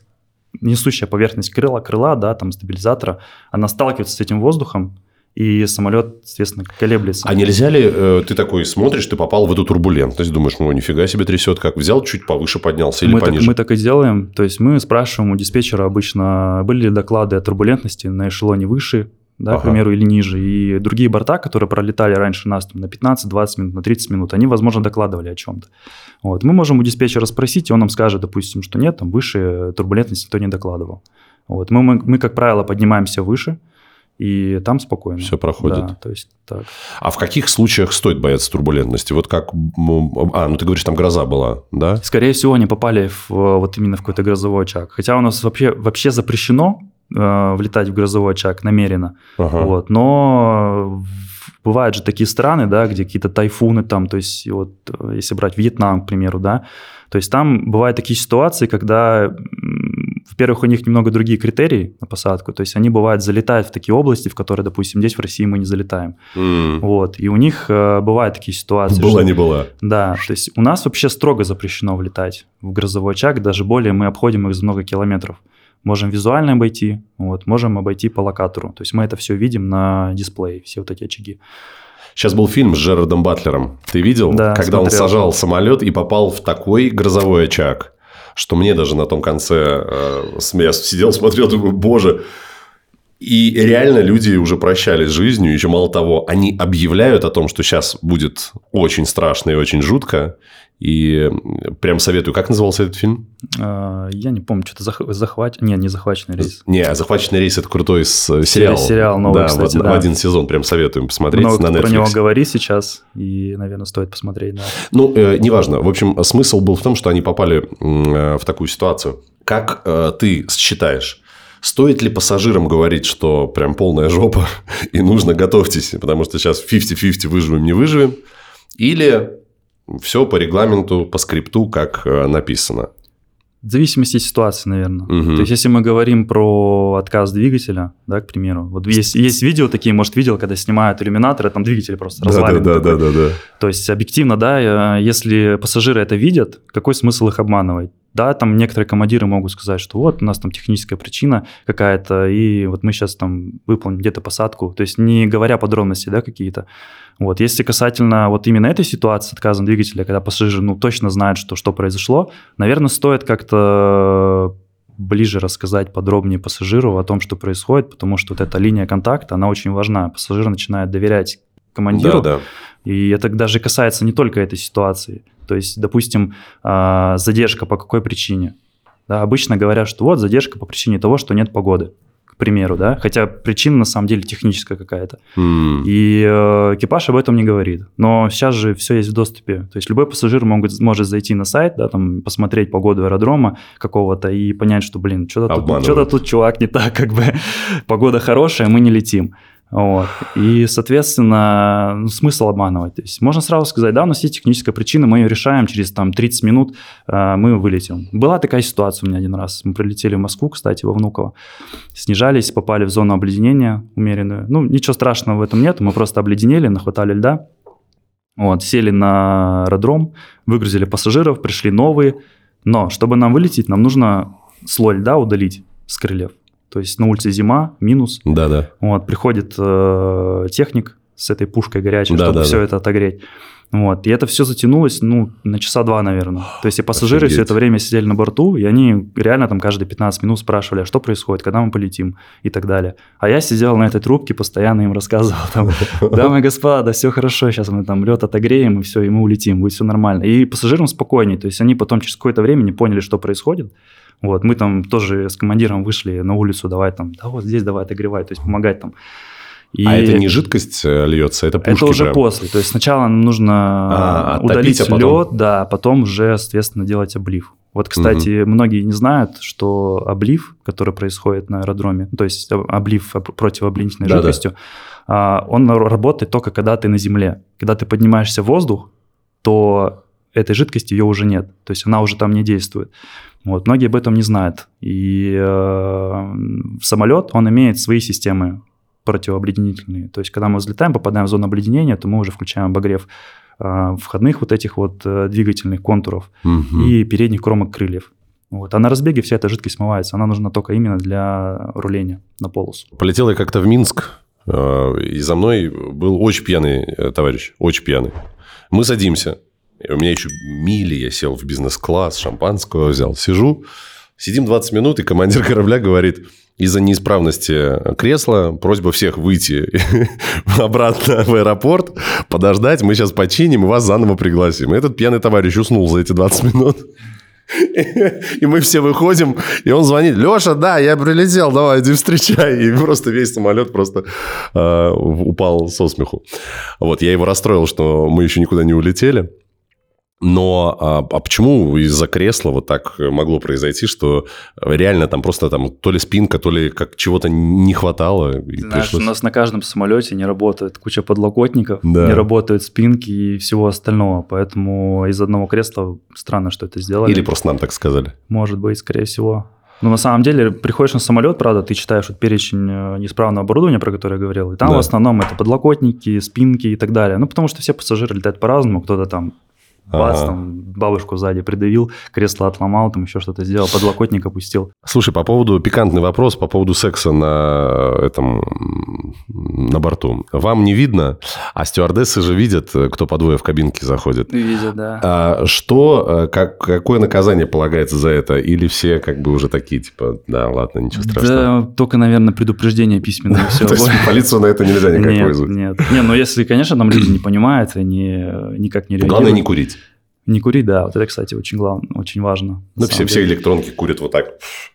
несущая поверхность крыла, крыла, да, там стабилизатора, она сталкивается с этим воздухом, и самолет, естественно, колеблется. А нельзя ли, э, ты такой смотришь, ты попал в эту турбулентность, думаешь, ну, нифига себе трясет, как взял, чуть повыше поднялся или мы пониже? Так, мы так и делаем. То есть мы спрашиваем у диспетчера обычно, были ли доклады о турбулентности на эшелоне выше, да, ага. к примеру, или ниже. И другие борта, которые пролетали раньше нас там, на пятнадцать, двадцать минут, на тридцать минут, они, возможно, докладывали о чем-то. Вот. Мы можем у диспетчера спросить, и он нам скажет, допустим, что нет, там выше турбулентность никто не докладывал. Вот. Мы, мы, мы, как правило, поднимаемся выше, и там спокойно. Все проходит. Да, то есть, так. А в каких случаях стоит бояться турбулентности? Вот как... А, ну ты говоришь, там гроза была, да? Скорее всего, они попали в, вот именно в какой-то грозовой очаг. Хотя у нас вообще, вообще запрещено э, влетать в грозовой очаг намеренно. Ага. Вот, но бывают же такие страны, да, где какие-то тайфуны там, то есть вот если брать Вьетнам, к примеру, да, то есть там бывают такие ситуации, когда... Во-первых, у них немного другие критерии на посадку, то есть они, бывает, залетают в такие области, в которые, допустим, здесь в России мы не залетаем. Mm. Вот. И у них э, бывают такие ситуации. Была что... не была. Да, то есть у нас вообще строго запрещено влетать в грозовой очаг, даже более мы обходим их за много километров. Можем визуально обойти, вот, можем обойти по локатору, то есть мы это все видим на дисплее, все вот эти очаги. Сейчас был фильм с Джерардом Батлером, ты видел? Да, когда смотрел. Он сажал самолет и попал в такой грозовой очаг. Что мне даже на том конце, э, я сидел, смотрел, думаю, боже. И реально люди уже прощались с жизнью, еще мало того, они объявляют о том, что сейчас будет очень страшно и очень жутко. И прям советую. Как назывался этот фильм? Я не помню, что-то зах... захват... Не, не захваченный рейс. Не, захваченный рейс – это крутой сериал. Сериал новый, да, кстати, в, да. в один сезон прям советуем посмотреть. Много на Netflix. Про него говори сейчас, и, наверное, стоит посмотреть. Да. Ну, э, неважно. В общем, смысл был в том, что они попали э, в такую ситуацию. Как э, ты считаешь, стоит ли пассажирам говорить, что прям полная жопа, и нужно готовьтесь, потому что сейчас пятьдесят на пятьдесят выживем, не выживем, или... Все по регламенту, по скрипту, как написано. В зависимости от ситуации, наверное. Угу. То есть, если мы говорим про отказ двигателя, да, к примеру, вот есть, есть видео такие, может, видел, когда снимают иллюминаторы, там двигатель просто да, развален. Да, да, да, да. То есть, объективно, да, если пассажиры это видят, какой смысл их обманывать? Да, там некоторые командиры могут сказать, что вот у нас там техническая причина какая-то, и вот мы сейчас там выполним где-то посадку, то есть не говоря подробности, да, какие-то. Вот, если касательно вот именно этой ситуации отказа двигателя, когда пассажир, ну, точно знает, что, что произошло, наверное, стоит как-то ближе рассказать подробнее пассажиру о том, что происходит, потому что вот эта линия контакта, она очень важна, пассажир начинает доверять командиру, да, да. И это даже касается не только этой ситуации. То есть, допустим, задержка по какой причине? Да, обычно говорят, что вот задержка по причине того, что нет погоды, к примеру, да, хотя причина на самом деле техническая какая-то. Mm. И экипаж об этом не говорит. Но сейчас же все есть в доступе. То есть любой пассажир могут, может зайти на сайт, да, там, посмотреть погоду аэродрома какого-то и понять, что, блин, что-то тут, что-то тут, чувак, не так, как бы погода хорошая, мы не летим. Вот. И, соответственно, ну, смысл обманывать. То есть можно сразу сказать, да, у нас есть техническая причина, мы ее решаем, через там, тридцать минут э, мы вылетим. Была такая ситуация у меня один раз. Мы прилетели в Москву, кстати, во Внуково. Снижались, попали в зону обледенения умеренную. Ну, ничего страшного в этом нет, мы просто обледенели, нахватали льда. Вот, сели на аэродром, выгрузили пассажиров, пришли новые. Но, чтобы нам вылететь, нам нужно слой льда удалить с крыльев. То есть на улице зима, минус. Да, да. Вот, приходит э, техник с этой пушкой горячей, да, чтобы да, все да. это отогреть. Вот. И это все затянулось, ну, на часа два, наверное. То есть и пассажиры Офигеть. все это время сидели на борту, и они реально там каждые пятнадцать минут спрашивали, а что происходит, когда мы полетим и так далее. А я сидел на этой трубке, постоянно им рассказывал, там, дамы и господа, да все хорошо, сейчас мы там лед отогреем, и все, и мы улетим, будет все нормально. И пассажирам спокойнее, то есть они потом через какое-то время не поняли, что происходит. Вот. Мы там тоже с командиром вышли на улицу, давай там, да вот здесь давай отогревай, то есть помогать там. И а это не жидкость льется, это пушки? Это уже прям. после. То есть сначала нужно а, удалить а лед, да, потом уже, соответственно, делать облив. Вот, кстати, угу. многие не знают, что облив, который происходит на аэродроме, то есть облив противообледенительной да, жидкостью, да. он работает только когда ты на земле. Когда ты поднимаешься в воздух, то этой жидкости ее уже нет, то есть она уже там не действует. Вот. Многие об этом не знают. И э, самолет, он имеет свои системы противообледенительные. То есть, когда мы взлетаем, попадаем в зону обледенения, то мы уже включаем обогрев э, входных вот этих вот э, двигательных контуров угу. и передних кромок крыльев. Вот. А на разбеге вся эта жидкость смывается. Она нужна только именно для руления на полосу. Полетел я как-то в Минск, э, и за мной был очень пьяный э, товарищ, очень пьяный. Мы садимся. У меня еще мили, я сел в бизнес-класс, шампанского взял, сижу. Сидим двадцать минут, и командир корабля говорит, из-за неисправности кресла просьба всех выйти обратно в аэропорт, подождать, мы сейчас починим и вас заново пригласим. И этот пьяный товарищ уснул за эти двадцать минут. И мы все выходим, и он звонит. Леша, да, я прилетел, давай, иди встречай. И просто весь самолет просто э, упал со смеху. Вот, я его расстроил, что мы еще никуда не улетели. Но а, а почему из-за кресла вот так могло произойти, что реально там просто там то ли спинка, то ли как чего-то не хватало? И знаешь, пришлось... у нас на каждом самолете не работает куча подлокотников, да. не работают спинки и всего остального. Поэтому из одного кресла странно, что это сделали. Или просто нам так сказали. Может быть, скорее всего. Но на самом деле приходишь на самолет, правда, ты читаешь вот перечень неисправного оборудования, про которое я говорил, и там да. в основном это подлокотники, спинки и так далее. Ну, потому что все пассажиры летают по-разному, кто-то там... Бац, А-а-а. там бабушку сзади придавил, кресло отломал, там еще что-то сделал, подлокотник опустил. Слушай, по поводу, пикантный вопрос, по поводу секса на этом, на борту. Вам не видно, а стюардессы же видят, кто по двое в кабинке заходит. Видят, да. А что, как, какое наказание полагается за это? Или все как бы уже такие, типа, да, ладно, ничего страшного? Да, только, наверное, предупреждение письменное. То есть, полицию на это нельзя никак вызвать? Нет, нет. Ну, если, конечно, там люди не понимают, они никак не реагируют. Главное не курить. Не кури, да, вот это, кстати, очень главное, очень важно. Ну, все, все электронки курят вот так,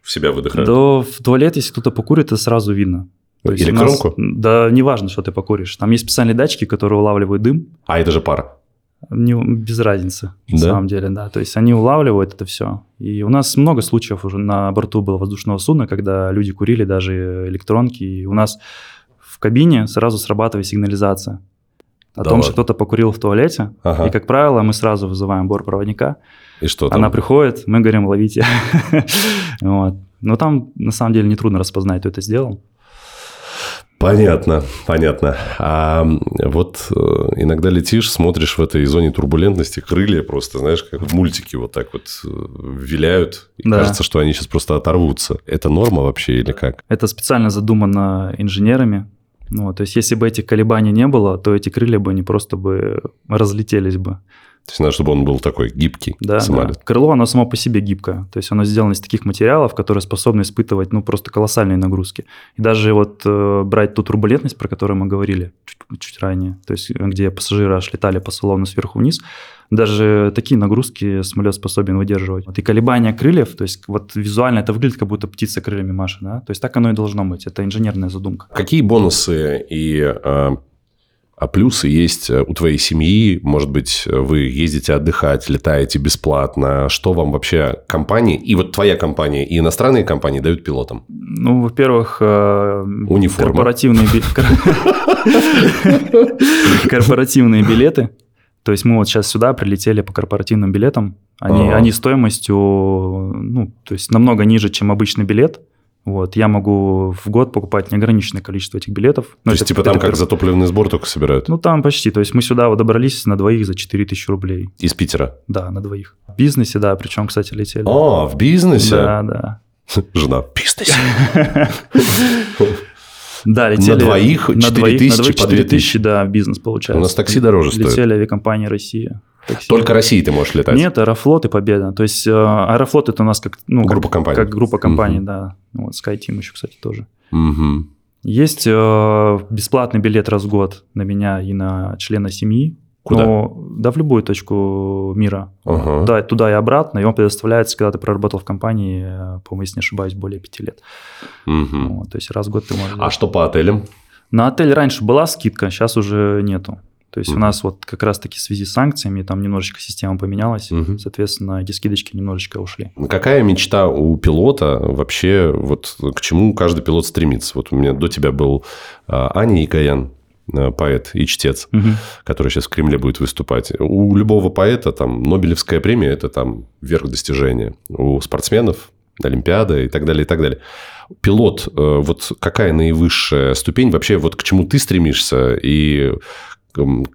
в себя выдыхают. Да, в туалет, если кто-то покурит, это сразу видно. То есть электронку? У нас, да, не важно, что ты покуришь. Там есть специальные датчики, которые улавливают дым. А это же пара? Не, без разницы, да? На самом деле, да. То есть они улавливают это все. И у нас много случаев уже на борту было воздушного судна, когда люди курили даже электронки. И у нас в кабине сразу срабатывает сигнализация. о да том, ладно. что кто-то покурил в туалете. Ага. И, как правило, мы сразу вызываем бортпроводника. И что там? Она приходит, мы говорим, ловите. вот. Но там, на самом деле, нетрудно распознать, кто это сделал. Понятно, понятно. А вот иногда летишь, смотришь в этой зоне турбулентности, крылья просто, знаешь, как в мультике вот так вот виляют, и да. кажется, что они сейчас просто оторвутся. Это норма вообще или как? Это специально задумано инженерами. Ну, то есть, если бы этих колебаний не было, то эти крылья бы не просто бы разлетелись бы. То есть, надо, чтобы он был такой гибкий да, самолет. Да. Крыло, оно само по себе гибкое. То есть, оно сделано из таких материалов, которые способны испытывать ну, просто колоссальные нагрузки. И даже вот э, брать ту турбулентность, про которую мы говорили чуть, чуть ранее, то есть, где пассажиры аж летали по салону сверху вниз, даже такие нагрузки самолет способен выдерживать. Вот и колебания крыльев, то есть, вот визуально это выглядит, как будто птица крыльями машет. Да? То есть, так оно и должно быть. Это инженерная задумка. Какие бонусы и... Э... А плюсы есть у твоей семьи, может быть, вы ездите отдыхать, летаете бесплатно. Что вам вообще компании, и вот твоя компания, и иностранные компании дают пилотам? Ну, во-первых, корпоративные билеты. То есть мы вот сейчас сюда прилетели по корпоративным билетам. Они стоимостью, ну, то есть намного ниже, чем обычный билет. Вот, я могу в год покупать неограниченное количество этих билетов. То есть, это, типа там это... как за топливный сбор только собирают? Ну, там почти. То есть, мы сюда вот добрались на двоих за четыре тысячи рублей. Из Питера? Да, на двоих. В бизнесе, да, причем, кстати, летели. А, в бизнесе? Да, да. Жена, в бизнесе? Да, летели. На двоих четыре тысячи по две тысячи? Да, в бизнес получается. У нас такси дороже стоит. Летели авиакомпания «Россия». Такси. Только России ты можешь летать? Нет, Аэрофлот и Победа. То есть, Аэрофлот – это у нас как, ну, группа как, компаний, как группа компаний uh-huh. да. Вот, SkyTeam еще, кстати, тоже. Uh-huh. Есть э, бесплатный билет раз в год на меня и на члена семьи. Куда? Но, да, в любую точку мира. Uh-huh. Да, туда и обратно. И он предоставляется, когда ты проработал в компании, по-моему, если не ошибаюсь, более пяти лет. Uh-huh. Вот, то есть, раз в год ты можешь... А что по отелям? На отель раньше была скидка, сейчас уже нету. То есть, mm-hmm. у нас вот как раз-таки в связи с санкциями там немножечко система поменялась, mm-hmm. соответственно, эти скидочки немножечко ушли. Какая мечта у пилота вообще, вот к чему каждый пилот стремится? Вот у меня до тебя был Аня Икоян, поэт и чтец, mm-hmm. который сейчас в Кремле будет выступать. У любого поэта там Нобелевская премия – это там верх достижения. У спортсменов – Олимпиада и так далее, и так далее. Пилот, вот какая наивысшая ступень вообще, вот к чему ты стремишься и...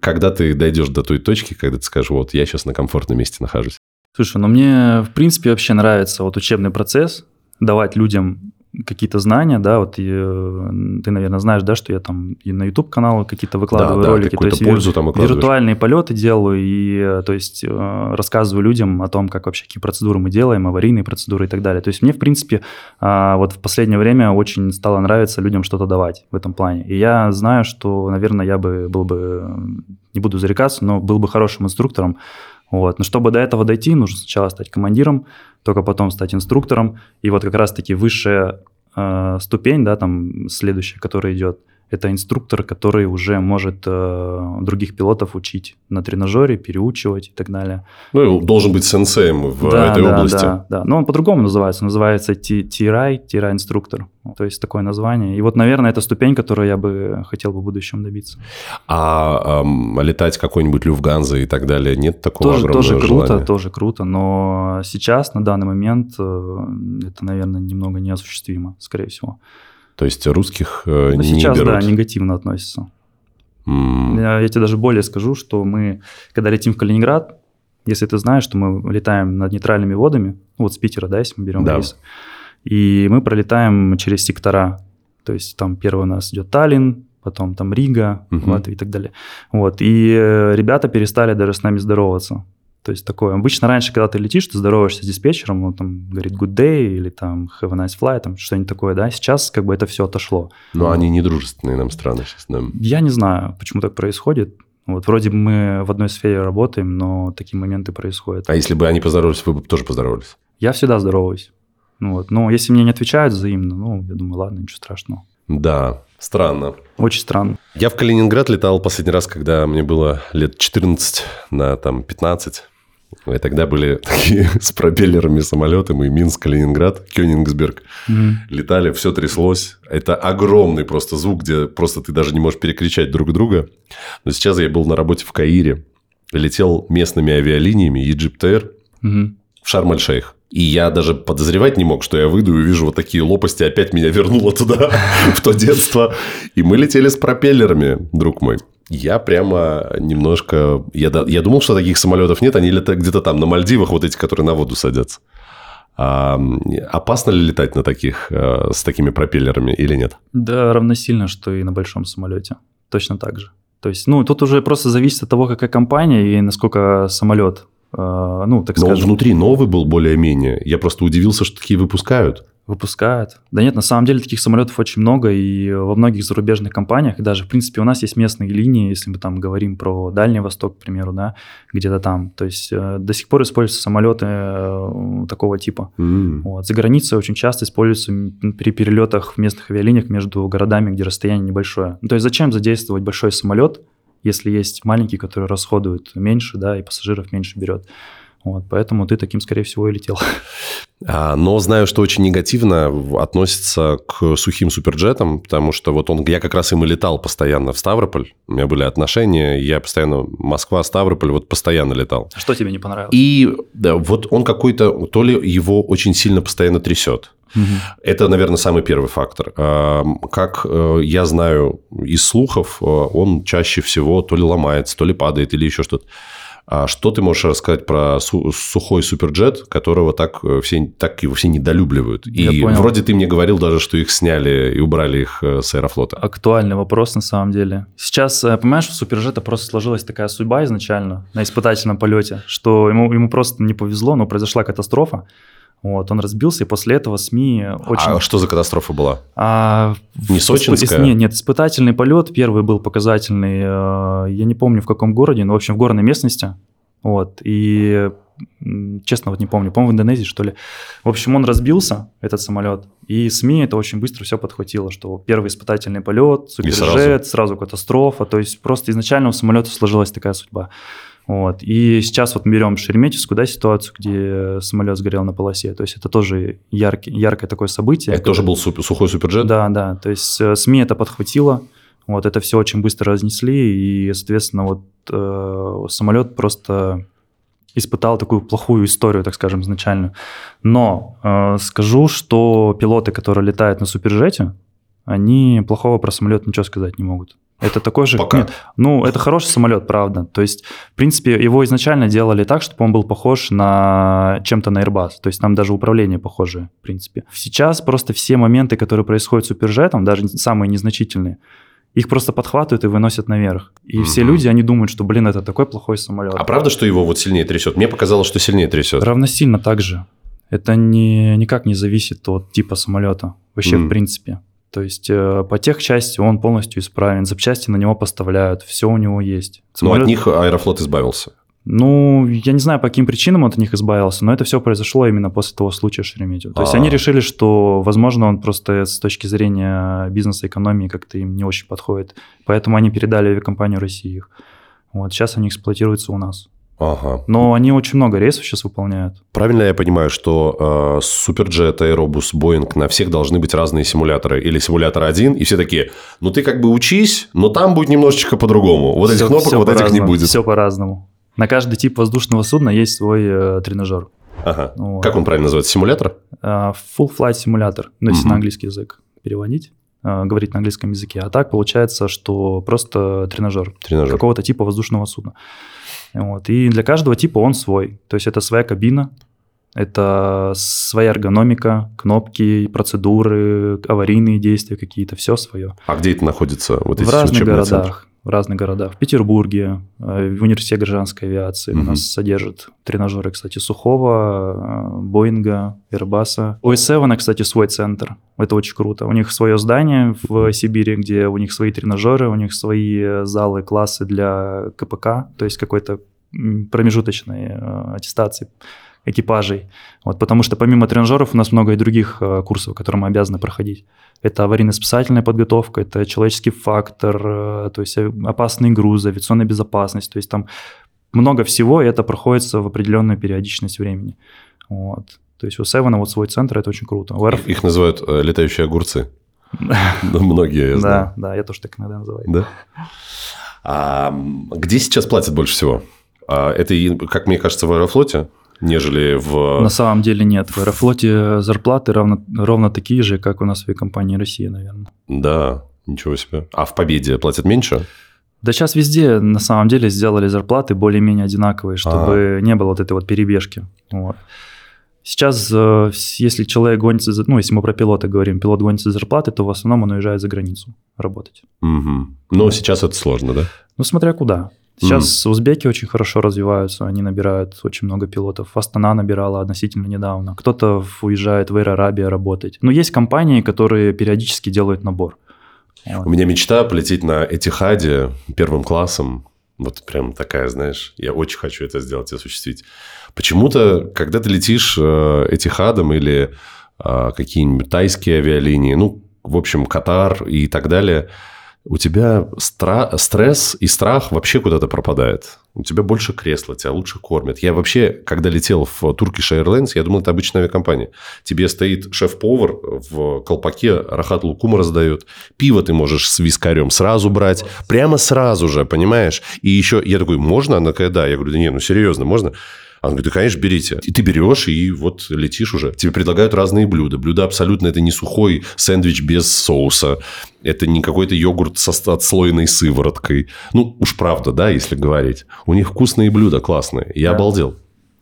Когда ты дойдешь до той точки, когда ты скажешь, вот, я сейчас на комфортном месте нахожусь? Слушай, ну мне, в принципе, вообще нравится вот учебный процесс, давать людям какие-то знания, да, вот и, ты, наверное, знаешь, да, что я там и на YouTube-каналы какие-то выкладываю да, ролики, да, то есть пользу там виртуальные полеты делаю и, то есть, рассказываю людям о том, как вообще, какие процедуры мы делаем, аварийные процедуры и так далее. То есть мне, в принципе, вот в последнее время очень стало нравиться людям что-то давать в этом плане. И я знаю, что, наверное, я бы был бы, не буду зарекаться, но был бы хорошим инструктором. Вот. Но чтобы до этого дойти, нужно сначала стать командиром, только потом стать инструктором. И вот как раз-таки высшая э, ступень, да, там следующая, которая идет, это инструктор, который уже может э, других пилотов учить на тренажере, переучивать и так далее. Ну, должен быть сенсеем в да, этой да, области. Да, да, да. Но он по-другому называется. Он называется ти ар ай, ти ар ай-инструктор. То есть, такое название. И вот, наверное, это ступень, которую я бы хотел бы в будущем добиться. А эм, летать какой-нибудь Люфтганза и так далее, нет такого тоже, огромного тоже желания? Тоже круто, тоже круто. Но сейчас, на данный момент, э, это, наверное, немного неосуществимо, скорее всего. То есть, русских э, не сейчас, берут? Сейчас, да, негативно относятся. Mm. Я, я тебе даже более скажу, что мы, когда летим в Калининград, если ты знаешь, что мы летаем над нейтральными водами, вот с Питера, да, если мы берем да. рейс, и мы пролетаем через сектора. То есть, там первый у нас идет Таллин, потом там Рига, uh-huh. Латвия и так далее. Вот. И ребята перестали даже с нами здороваться. То есть, такое. Обычно раньше, когда ты летишь, ты здороваешься с диспетчером, он там говорит good day или там have a nice flight, там что-нибудь такое, да. Сейчас как бы это все отошло. Но вот. Они недружественные нам страны сейчас. Да? Я не знаю, почему так происходит. Вот вроде бы мы в одной сфере работаем, но такие моменты происходят. А если бы они поздоровались, вы бы тоже поздоровались? Я всегда здороваюсь. Вот. Но если мне не отвечают взаимно, ну, я думаю, ладно, ничего страшного. Да, странно. Очень странно. Я в Калининград летал последний раз, когда мне было лет четырнадцать на там, пятнадцать. И тогда были такие с пропеллерами самолеты. Мы Минск, Ленинград, Кёнигсберг mm-hmm. летали, все тряслось. Это огромный просто звук, где просто ты даже не можешь перекричать друг друга. Но сейчас я был на работе в Каире. Летел местными авиалиниями EgyptAir mm-hmm. в Шарм-эль-Шейх. И я даже подозревать не мог, что я выйду и вижу вот такие лопасти. Опять меня вернуло туда, в то детство. И мы летели с пропеллерами, друг мой. Я прямо немножко... Я, я думал, что таких самолетов нет. Они летают где-то там на Мальдивах, вот эти, которые на воду садятся. А, опасно ли летать на таких, с такими пропеллерами или нет? Да, равносильно, что и на большом самолете. Точно так же. То есть, ну, тут уже просто зависит от того, какая компания и насколько самолет... Ну, так скажем. Но он внутри новый был более-менее. Я просто удивился, что такие выпускают. Выпускают. Да нет, на самом деле таких самолетов очень много. И во многих зарубежных компаниях, и даже, в принципе, у нас есть местные линии, если мы там говорим про Дальний Восток, к примеру, да, где-то там. То есть до сих пор используются самолеты такого типа. Mm. Вот. За границей очень часто используются при перелетах в местных авиалиниях между городами, где расстояние небольшое. Ну, то есть зачем задействовать большой самолет, если есть маленькие, которые расходуют меньше, да, и пассажиров меньше берет. Вот, поэтому ты таким, скорее всего, и летел. Но знаю, что очень негативно относится к Sukhoi Superjet'ам, потому что вот он, я как раз им и летал постоянно в Ставрополь. У меня были отношения, я постоянно... Москва, Ставрополь, вот постоянно летал. Что тебе не понравилось? И да, вот он какой-то... То ли его очень сильно постоянно трясет. Угу. Это, наверное, самый первый фактор. Как я знаю из слухов, он чаще всего то ли ломается, то ли падает, или еще что-то. Что ты можешь рассказать про Sukhoi Superjet, которого так, все, так его все недолюбливают? Я и понял. Вроде ты мне говорил даже, что их сняли и убрали их с Аэрофлота. Актуальный вопрос на самом деле. Сейчас, понимаешь, у Superjet'а просто сложилась такая судьба изначально на испытательном полете, что ему, ему просто не повезло, но произошла катастрофа. Вот, он разбился, и после этого СМИ очень... А что за катастрофа была? А, не сочинская? Нет, нет, испытательный полет, первый был показательный, я не помню, в каком городе, но, в общем, в горной местности. Вот, и, честно, вот не помню, по-моему, в Индонезии, что ли. В общем, он разбился, этот самолет, и СМИ это очень быстро все подхватило, что первый испытательный полет, Суперджет, сразу. сразу катастрофа, то есть просто изначально у самолета сложилась такая судьба. Вот. И сейчас вот мы берем Шереметьевскую, да, ситуацию, где самолет сгорел на полосе. То есть это тоже яркий, яркое такое событие. Это тоже был Sukhoi Superjet? Да, да. То есть СМИ это подхватило. Вот это все очень быстро разнесли. И, соответственно, вот э, самолет просто испытал такую плохую историю, так скажем, изначально. Но э, скажу, что пилоты, которые летают на Суперджете, они плохого про самолет ничего сказать не могут. Это такой же... Пока. Нет, ну, это хороший самолет, правда. То есть, в принципе, его изначально делали так, чтобы он был похож на чем-то на Airbus. То есть, там даже управление похожее, в принципе. Сейчас просто все моменты, которые происходят с Суперджетом, даже самые незначительные, их просто подхватывают и выносят наверх. И mm-hmm. все люди, они думают, что, блин, это такой плохой самолет. А правда, что его вот сильнее трясет? Мне показалось, что сильнее трясет. Равносильно так же. Это не, никак не зависит от типа самолета. Вообще, mm-hmm. в принципе... То есть э, по техчасти он полностью исправен, запчасти на него поставляют, все у него есть. Самолет... Но от них Аэрофлот избавился? Ну, я не знаю, по каким причинам он от них избавился, но это все произошло именно после того случая в Шереметьево. То А-а-а. есть они решили, что, возможно, он просто с точки зрения бизнеса, экономии как-то им не очень подходит. Поэтому они передали авиакомпанию России их. Вот, сейчас они эксплуатируются у нас. Ага. Но они очень много рейсов сейчас выполняют. Правильно я понимаю, что Суперджет, э, Airbus, Boeing, на всех должны быть разные симуляторы? Или симулятор один, и все такие, ну ты как бы учись, но там будет немножечко по-другому. Вот все, этих кнопок, вот этих не будет. Все по-разному. На каждый тип воздушного судна есть свой э, тренажер. Ага. Вот. Как он правильно называется? Симулятор? Э, full Flight Simulator, ну, если mm-hmm. на английский язык переводить. Говорить на английском языке. А так получается, что просто тренажер, тренажер. какого-то типа воздушного судна. Вот. И для каждого типа он свой. То есть это своя кабина, это своя эргономика, кнопки, процедуры, аварийные действия какие-то, все свое. А где это находится? Вот в разных городах. Центр? В разных городах. В Петербурге, в университете гражданской авиации угу. у нас содержат тренажеры, кстати, Сухого, Боинга, Airbus. У эс семь, кстати, свой центр. Это очень круто. У них свое здание в Сибири, где у них свои тренажеры, у них свои залы, классы для ка пэ ка, то есть какой-то промежуточной аттестации экипажей. Вот, потому что помимо тренажеров у нас много и других курсов, которые мы обязаны проходить. Это аварийно-спасательная подготовка, это человеческий фактор, то есть опасные грузы, авиационная безопасность. То есть там много всего, и это проходит в определенную периодичность времени. Вот. То есть у Севена вот свой центр, это очень круто. Air... Их называют э, летающие огурцы. Многие, я знаю. Да, да, я тоже так иногда называю. Да? А где сейчас платят больше всего? Это, как мне кажется, в Аэрофлоте, нежели в... На самом деле нет. В Аэрофлоте зарплаты ровно, ровно такие же, как у нас в авиакомпании Россия, наверное. Да, ничего себе. А в Победе платят меньше? Да сейчас везде, на самом деле, сделали зарплаты более-менее одинаковые, чтобы А-а-а. не было вот этой вот перебежки. Вот. Сейчас, если человек гонится, за, ну, если мы про пилота говорим, пилот гонится за зарплаты, то в основном он уезжает за границу работать. Угу. Но да. Сейчас это сложно, да? Ну, смотря куда. Сейчас угу. узбеки очень хорошо развиваются, они набирают очень много пилотов. Астана набирала относительно недавно. Кто-то уезжает в Аэроарабию работать. Но есть компании, которые периодически делают набор. Вот. У меня мечта полететь на Этихаде первым классом. Вот прям такая, знаешь, я очень хочу это сделать, осуществить. Почему-то, когда ты летишь Этихадом или э, какие-нибудь тайские авиалинии, ну, в общем, Катар и так далее, у тебя стра- стресс и страх вообще куда-то пропадает. У тебя больше кресла, тебя лучше кормят. Я вообще, когда летел в Turkish Airlines, я думал, это обычная авиакомпания. Тебе стоит шеф-повар в колпаке, рахат-лукум раздает. Пиво ты можешь с вискарем сразу брать. Прямо сразу же, понимаешь? И еще, я такой, можно? Она такая, да. Я говорю, да не, ну серьезно, можно? Она говорит, да, конечно, берите. И ты берешь, и вот летишь уже. Тебе предлагают разные блюда. Блюда абсолютно, это не сухой сэндвич без соуса. Это не какой-то йогурт со отслойной сывороткой. Ну, уж правда, да, если говорить. У них вкусные блюда, классные. Я да. обалдел.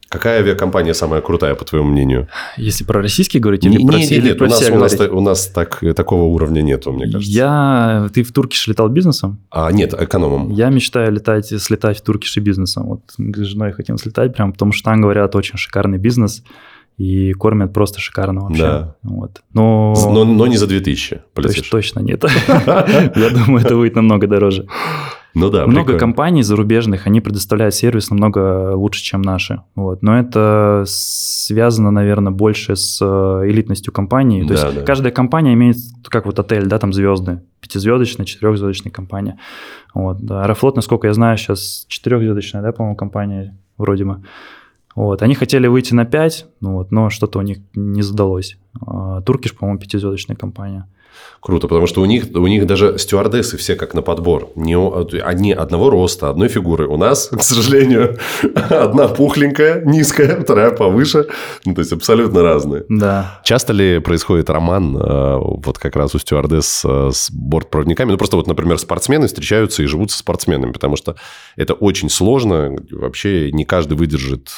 Какая авиакомпания самая крутая, по твоему мнению? Если про российские говорить или не, про, не, или нет, про у нас, себя у нас, говорить? У нас так, такого уровня нету, мне кажется. Я... Ты в Turkish летал бизнесом? А, нет, экономом. Я мечтаю летать, слетать в Turkish и бизнесом. Вот мы с женой хотим слетать прям, потому что там, говорят, очень шикарный бизнес. И кормят просто шикарно вообще. Да. Вот. Но... Но, но не за две тысячи полетишь. Точно нет. Я думаю, это будет намного дороже. Ну да, много прикольно. Компаний зарубежных, они предоставляют сервис намного лучше, чем наши. Вот. Но это связано, наверное, больше с элитностью компании. То да, есть да. каждая компания имеет, как вот отель, да, там звезды. Пятизвездочная, четырехзвездочная компания. Вот. Аэрофлот, насколько я знаю, сейчас четырехзвездочная, да, по-моему, компания вроде бы. Вот. Они хотели выйти на пять, ну вот, но что-то у них не задалось. Turkish, по-моему, пятизвездочная компания. Круто, потому что у них, у них даже стюардессы все как на подбор. Не, они одного роста, одной фигуры. У нас, к сожалению, одна пухленькая, низкая, вторая повыше. Ну, то есть, абсолютно разные. Да. Часто ли происходит роман вот как раз у стюардесс с бортпроводниками? Ну, просто вот, например, спортсмены встречаются и живут со спортсменами, потому что это очень сложно. Вообще не каждый выдержит.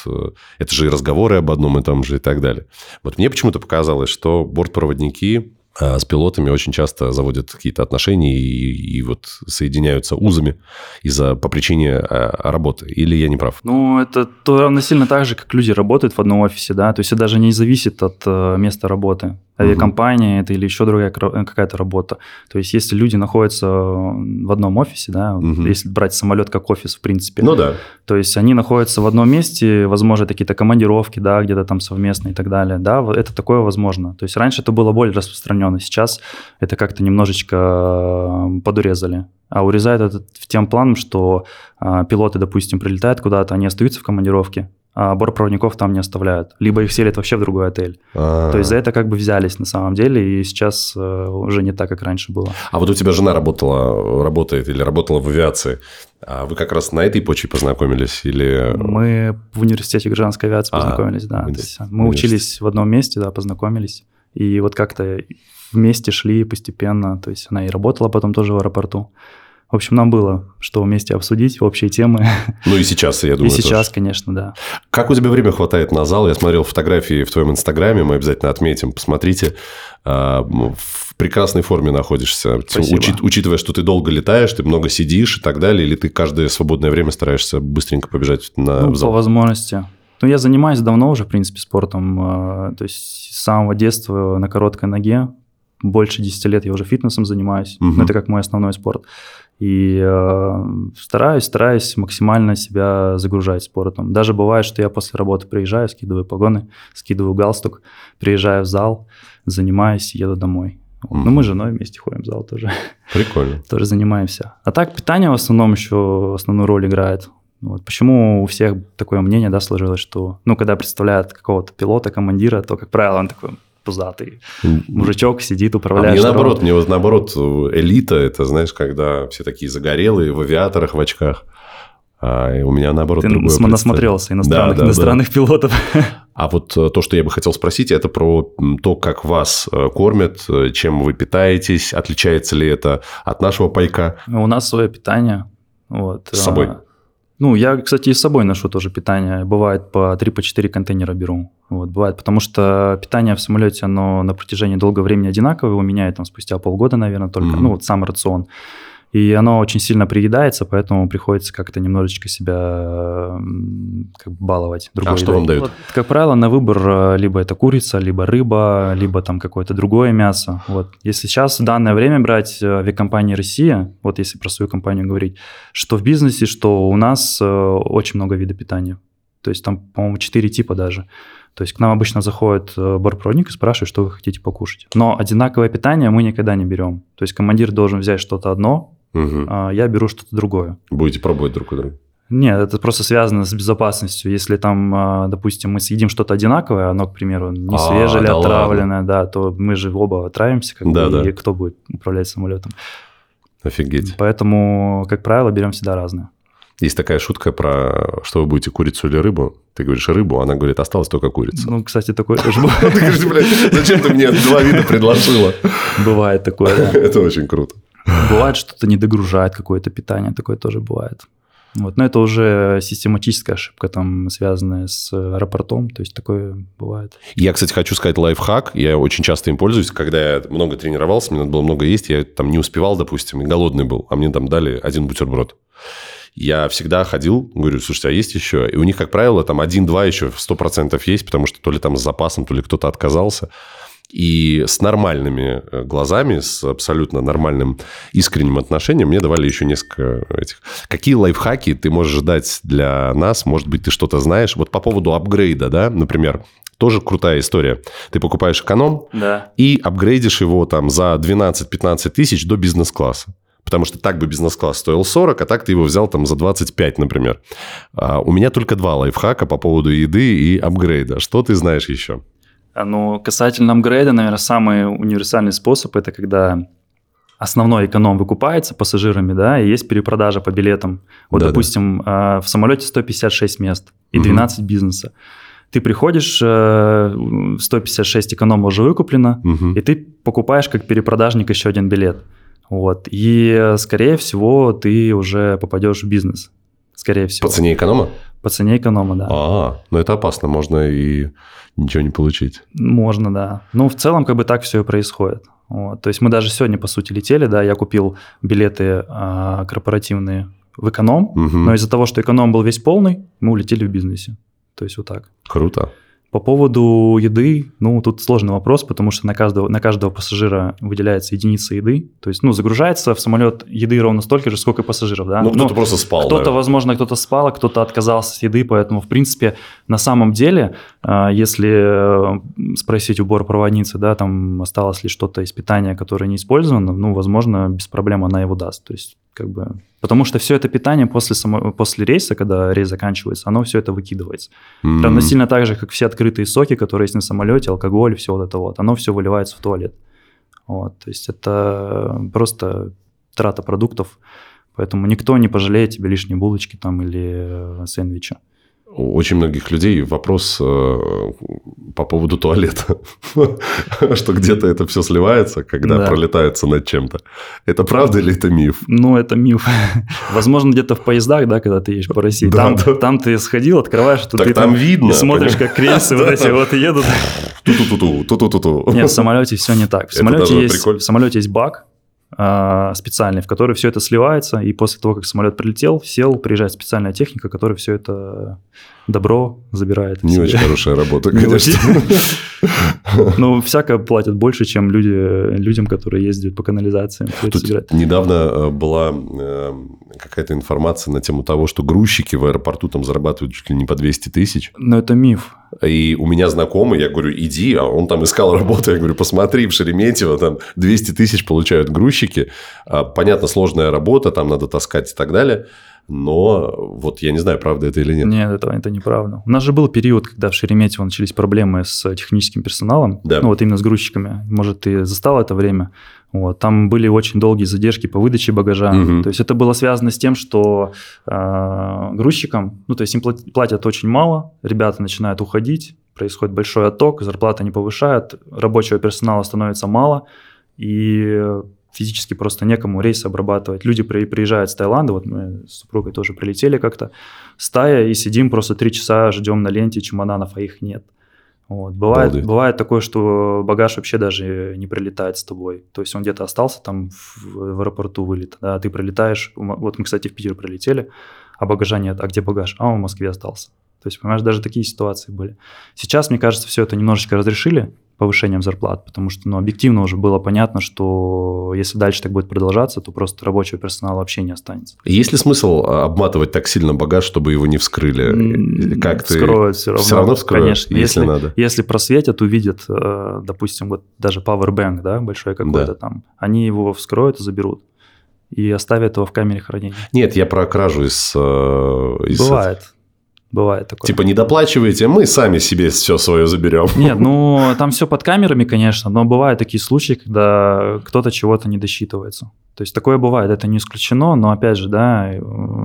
Это же и разговоры об одном и том же и так далее. Вот мне почему-то показалось, что бортпроводники... с пилотами очень часто заводят какие-то отношения и, и вот соединяются узами из-за, по причине работы. Или я не прав? Ну, это то равносильно так же, как люди работают в одном офисе, да, то есть это даже не зависит от места работы. Авиакомпания uh-huh. это или еще другая какая-то работа. То есть, если люди находятся в одном офисе, да, uh-huh. если брать самолет как офис, в принципе, ну, да. то есть они находятся в одном месте, возможно, какие-то командировки, да, где-то там совместные и так далее. Да, это такое возможно. То есть раньше это было более распространенно, сейчас это как-то немножечко подурезали. А урезают это тем планом, что а, пилоты, допустим, прилетают куда-то, они остаются в командировке. А бортпроводников там не оставляют. Либо их селят вообще в другой отель. А-а-а. То есть за это как бы взялись на самом деле, и сейчас э, уже не так, как раньше было. А вот у тебя жена работала, работает или работала в авиации. А вы как раз на этой почве познакомились? Или... Мы в университете гражданской авиации А-а-а. познакомились, да. То есть мы учились в одном месте, да, познакомились. И вот как-то вместе шли постепенно. То есть она и работала потом тоже в аэропорту. В общем, нам было, что вместе обсудить, общие темы. Ну и сейчас, я думаю, И сейчас, тоже. Конечно, да. Как у тебя время хватает на зал? Я смотрел фотографии в твоем инстаграме, мы обязательно отметим, посмотрите. В прекрасной форме находишься. Учит, учитывая, что ты долго летаешь, ты много сидишь и так далее, или ты каждое свободное время стараешься быстренько побежать на ну, зал? По возможности. Ну, я занимаюсь давно уже, в принципе, спортом. То есть, с самого детства на короткой ноге. Больше десяти лет я уже фитнесом занимаюсь. Угу. Это как мой основной спорт. И э, стараюсь, стараюсь максимально себя загружать спортом. Даже бывает, что я после работы приезжаю, скидываю погоны, скидываю галстук, приезжаю в зал, занимаюсь, еду домой. Mm-hmm. Ну, мы с женой вместе ходим в зал тоже. Прикольно. Тоже занимаемся. А так питание в основном еще основную роль играет. Вот. Почему у всех такое мнение, да, сложилось, что, ну, когда представляют какого-то пилота, командира, то, как правило, он такой пузатый мужичок сидит, управляет. А мне наоборот, мне вот наоборот, элита, это, знаешь, когда все такие загорелые в авиаторах, в очках. А у меня наоборот ты другое. Ты насмотрелся иностранных, да, да, иностранных да. пилотов. А вот то, что я бы хотел спросить, это про то, как вас кормят, чем вы питаетесь, отличается ли это от нашего пайка? У нас свое питание. Вот. С собой? Ну, я, кстати, и с собой ношу тоже питание. Бывает по три-четыре контейнера беру. Вот, бывает, потому что питание в самолете, оно на протяжении долгого времени одинаковое. У меня там спустя полгода, наверное, только. Mm-hmm. Ну, вот сам рацион. И оно очень сильно приедается, поэтому приходится как-то немножечко себя как бы баловать. А что вам дают? Как правило, на выбор либо это курица, либо рыба, либо там какое-то другое мясо. Вот. Если сейчас в данное время брать авиакомпании «Россия», вот если про свою компанию говорить, что в бизнесе, что у нас очень много видов питания. То есть там, по-моему, четыре типа даже. То есть к нам обычно заходит бортпроводник и спрашивает, что вы хотите покушать. Но одинаковое питание мы никогда не берем. То есть командир должен взять что-то одно, угу. а я беру что-то другое. Будете пробовать друг у друга? Нет, это просто связано с безопасностью. Если там, допустим, мы съедим что-то одинаковое, оно, к примеру, не свежее, а, да отравленное, да, то мы же оба отравимся, как да, бы, да. и кто будет управлять самолетом. Офигеть. Поэтому, как правило, берем всегда разное. Есть такая шутка про, что вы будете, курицу или рыбу. Ты говоришь рыбу, она говорит, осталась только курица. Ну, кстати, такое тоже бывает. Ты говоришь, блядь, зачем ты мне два вида предложила? Бывает такое, да. Это очень круто. Бывает, что-то недогружает какое-то питание, такое тоже бывает. Вот. Но это уже систематическая ошибка, там, связанная с аэропортом, то есть такое бывает. Я, кстати, хочу сказать лайфхак, я очень часто им пользуюсь, когда я много тренировался, мне надо было много есть, я там не успевал, допустим, и голодный был, а мне там дали один бутерброд. Я всегда ходил, говорю, слушайте, а есть еще? И у них, как правило, там один-два еще сто процентов есть, потому что то ли там с запасом, то ли кто-то отказался. И с нормальными глазами, с абсолютно нормальным искренним отношением мне давали еще несколько этих. Какие лайфхаки ты можешь дать для нас? Может быть, ты что-то знаешь? Вот по поводу апгрейда, да, например, тоже крутая история. Ты покупаешь эконом да. и апгрейдишь его там за двенадцать-пятнадцать тысяч до бизнес-класса. Потому что так бы бизнес-класс стоил сорок, а так ты его взял там за двадцать пять, например. А у меня только два лайфхака по поводу еды и апгрейда. Что ты знаешь еще? Ну, касательно апгрейда, наверное, самый универсальный способ – это когда основной эконом выкупается пассажирами, да, и есть перепродажа по билетам. Вот, да, допустим, да. в самолете сто пятьдесят шесть мест и двенадцать угу. бизнеса. Ты приходишь, сто пятьдесят шесть эконом уже выкуплено, угу. и ты покупаешь как перепродажник еще один билет. Вот. И, скорее всего, ты уже попадешь в бизнес. Скорее всего. По цене эконома? По цене эконома, да. А, ну это опасно, можно и ничего не получить. Можно, да. Ну, в целом, как бы так все и происходит. Вот. То есть мы даже сегодня, по сути, летели, да, я купил билеты а, корпоративные в эконом, угу. но из-за того, что эконом был весь полный, мы улетели в бизнесе. То есть вот так. Круто. По поводу еды, ну, тут сложный вопрос, потому что на каждого, на каждого пассажира выделяется единица еды. То есть, ну, загружается в самолет еды ровно столько же, сколько пассажиров, да? Ну, кто-то ну, просто спал, Кто-то, да. возможно, кто-то спал, а кто-то отказался с еды. Поэтому, в принципе, на самом деле, если спросить у бортпроводницы, да, там осталось ли что-то из питания, которое не использовано, ну, возможно, без проблем она его даст. То есть, как бы... Потому что все это питание после, само... после рейса, когда рейс заканчивается, оно все это выкидывается. Mm-hmm. Равносильно так же, как все открытые соки, которые есть на самолете, алкоголь, все вот это вот, оно все выливается в туалет. Вот, то есть это просто трата продуктов, поэтому никто не пожалеет тебе лишние булочки там или сэндвичи. У очень многих людей вопрос э, по поводу туалета, что где-то это все сливается, когда да. пролетается над чем-то. Это правда или это миф? Ну, это миф. Возможно, где-то в поездах, да, когда ты едешь по России, да, там, да. там ты сходил, открываешь, тут так ты там видно, и смотришь, как рельсы вот эти вот едут. Ту-ту-ту-ту, ту-ту-ту-ту. Нет, в самолете все не так. В самолете, есть, в самолете есть бак э, специальный, в который все это сливается, и после того, как самолет прилетел, сел, приезжает специальная техника, которая все это... Добро забирает. Не очень хорошая работа, конечно. Ну, всякое платят больше, чем люди, людям, которые ездят по канализации. Тут недавно была какая-то информация на тему того, что грузчики в аэропорту там зарабатывают чуть ли не по двести тысяч. Но это миф. И у меня знакомый, я говорю, иди, а он там искал работу, я говорю, посмотри, в Шереметьево там двести тысяч получают грузчики. Понятно, сложная работа, там надо таскать и так далее. но вот я не знаю, правда это или нет. Нет, это, это неправда. У нас же был период, когда в Шереметьево начались проблемы с техническим персоналом, да. Ну вот именно с грузчиками. Может, ты застал это время? Вот. Там были очень долгие задержки по выдаче багажа. Угу. То есть это было связано с тем, что э, грузчикам, ну то есть им платят очень мало, ребята начинают уходить, происходит большой отток, зарплаты не повышают, рабочего персонала становится мало, и физически просто некому рейсы обрабатывать. Люди приезжают с Таиланда, вот мы с супругой тоже прилетели как-то, стая, и сидим просто три часа, ждем на ленте чемоданов, а их нет. Вот. Бывает, бывает такое, что багаж вообще даже не прилетает с тобой. То есть он где-то остался там в, в аэропорту вылет, да, а ты прилетаешь, вот мы, кстати, в Питер прилетели, а багажа нет, а где багаж? А он в Москве остался. То есть, понимаешь, даже такие ситуации были. Сейчас, мне кажется, все это немножечко разрешили повышением зарплат, потому что, ну, объективно уже было понятно, что если дальше так будет продолжаться, то просто рабочего персонала вообще не останется. Есть ли смысл обматывать так сильно багаж, чтобы его не вскрыли? Как вскроют ты... все равно. Все равно вскроют, конечно, если, если надо. Если просветят, увидят, допустим, вот даже пауэрбанк, да, большой какой-то, да, там, они его вскроют и заберут. И оставят его в камере хранения. Нет, я про кражу из... из Бывает. Этого. Бывает такое. Типа, не доплачиваете, мы сами себе все свое заберем. Нет, ну, там все под камерами, конечно, но бывают такие случаи, когда кто-то чего-то не досчитывается. То есть, такое бывает, это не исключено, но, опять же, да,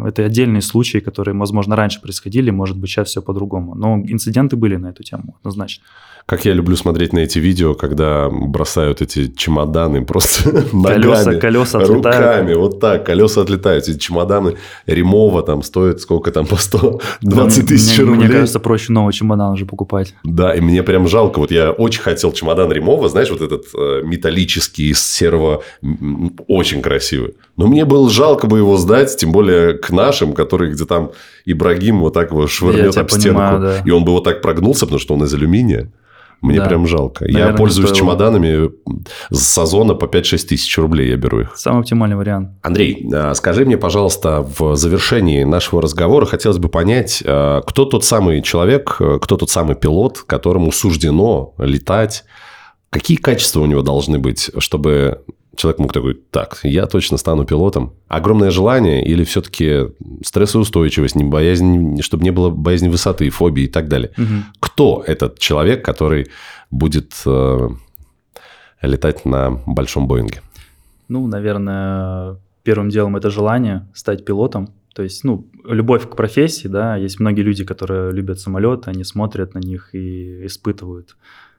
это отдельные случаи, которые, возможно, раньше происходили, может быть, сейчас все по-другому. Но инциденты были на эту тему, однозначно. Как я люблю смотреть на эти видео, когда бросают эти чемоданы просто ногами, колеса руками, вот так, колеса отлетают, эти чемоданы Римова там стоят сколько там, по сто двадцать тысяч рублей. Мне кажется, проще новый чемодан уже покупать. Да, и мне прям жалко, вот я очень хотел чемодан Римова, знаешь, вот этот металлический из серого, очень красивый. Но мне было жалко бы его сдать, тем более к нашим, которые где там Ибрагим вот так его швырнет об стенку, и он бы вот так прогнулся, потому что он из алюминия. Мне да, прям жалко. Наверное, я пользуюсь стоило. чемоданами с Озона по пять-шесть тысяч рублей, я беру их. Самый оптимальный вариант. Андрей, скажи мне, пожалуйста, в завершении нашего разговора хотелось бы понять, кто тот самый человек, кто тот самый пилот, которому суждено летать, какие качества у него должны быть, чтобы человек мог такой: так, я точно стану пилотом. Огромное желание или все-таки стрессоустойчивость, не боязнь, чтобы не было боязни высоты, фобии и так далее. Угу. Кто этот человек, который будет э, летать на большом Боинге? Ну, наверное, первым делом это желание стать пилотом. То есть, ну, любовь к профессии, да. Есть многие люди, которые любят самолеты, они смотрят на них и испытывают...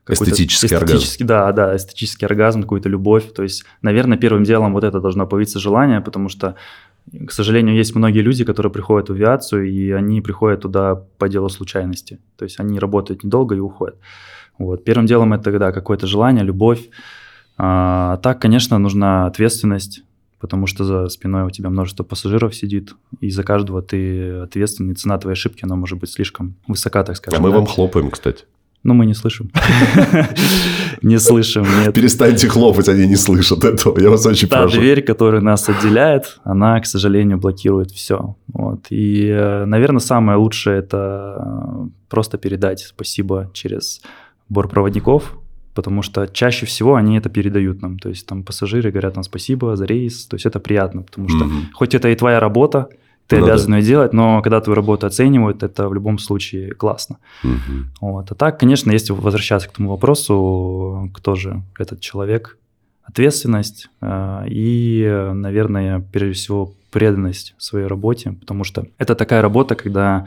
Эстетический, эстетический оргазм. Да, да, эстетический оргазм, какую-то любовь. То есть, наверное, первым делом вот это должно появиться желание, потому что, к сожалению, есть многие люди, которые приходят в авиацию, и они приходят туда по делу случайности. То есть, они работают недолго и уходят. Вот. Первым делом это, да, какое-то желание, любовь. А так, конечно, нужна ответственность, потому что за спиной у тебя множество пассажиров сидит, и за каждого ты ответственный. Цена твоей ошибки, она может быть слишком высока, так скажем. А мы да? вам хлопаем, кстати. Ну, мы не слышим. Не слышим, нет. Перестаньте хлопать, они не слышат этого. Я вас очень прошу. Та дверь, которая нас отделяет, она, к сожалению, блокирует все. Вот. И, наверное, самое лучшее – это просто передать спасибо через бортпроводников, потому что чаще всего они это передают нам. То есть, там пассажиры говорят нам спасибо за рейс. То есть, это приятно, потому что mm-hmm. хоть это и твоя работа, ты ну, обязан да. ее делать, но когда твою работу оценивают, это в любом случае классно. Угу. Вот. А так, конечно, если возвращаться к тому вопросу, кто же этот человек, ответственность и, наверное, прежде всего, преданность своей работе, потому что это такая работа, когда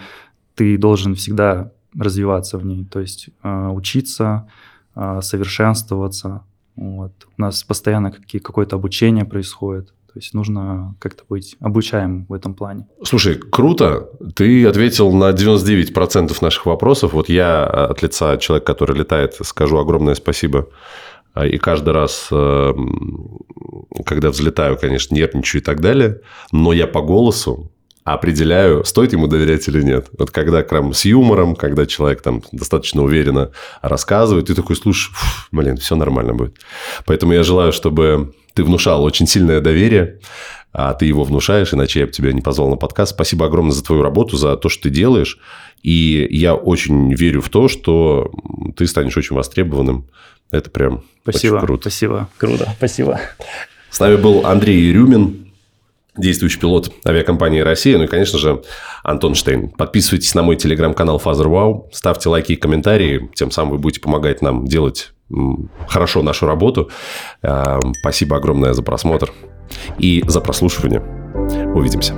ты должен всегда развиваться в ней, то есть учиться, совершенствоваться. Вот. У нас постоянно какое-то обучение происходит. То есть, нужно как-то быть обучаемым в этом плане. Слушай, круто. Ты ответил на девяносто девять процентов наших вопросов. Вот я от лица человека, который летает, скажу огромное спасибо. И каждый раз, когда взлетаю, конечно, нервничаю и так далее. Но я по голосу определяю, стоит ему доверять или нет. Вот когда прям с юмором, когда человек там достаточно уверенно рассказывает, ты такой: слушай, фу, блин, все нормально будет. Поэтому я желаю, чтобы... Ты внушал очень сильное доверие, а ты его внушаешь, иначе я бы тебя не позвал на подкаст. Спасибо огромное за твою работу, за то, что ты делаешь. И я очень верю в то, что ты станешь очень востребованным. Это прям спасибо, очень круто. Спасибо. Круто. Спасибо. С нами был Андрей Рюмин, действующий пилот авиакомпании «Россия», ну и, конечно же, Антон Штейн. Подписывайтесь на мой телеграм-канал «Фазер Вау», ставьте лайки и комментарии, тем самым вы будете помогать нам делать хорошо нашу работу. Спасибо огромное за просмотр и за прослушивание. Увидимся.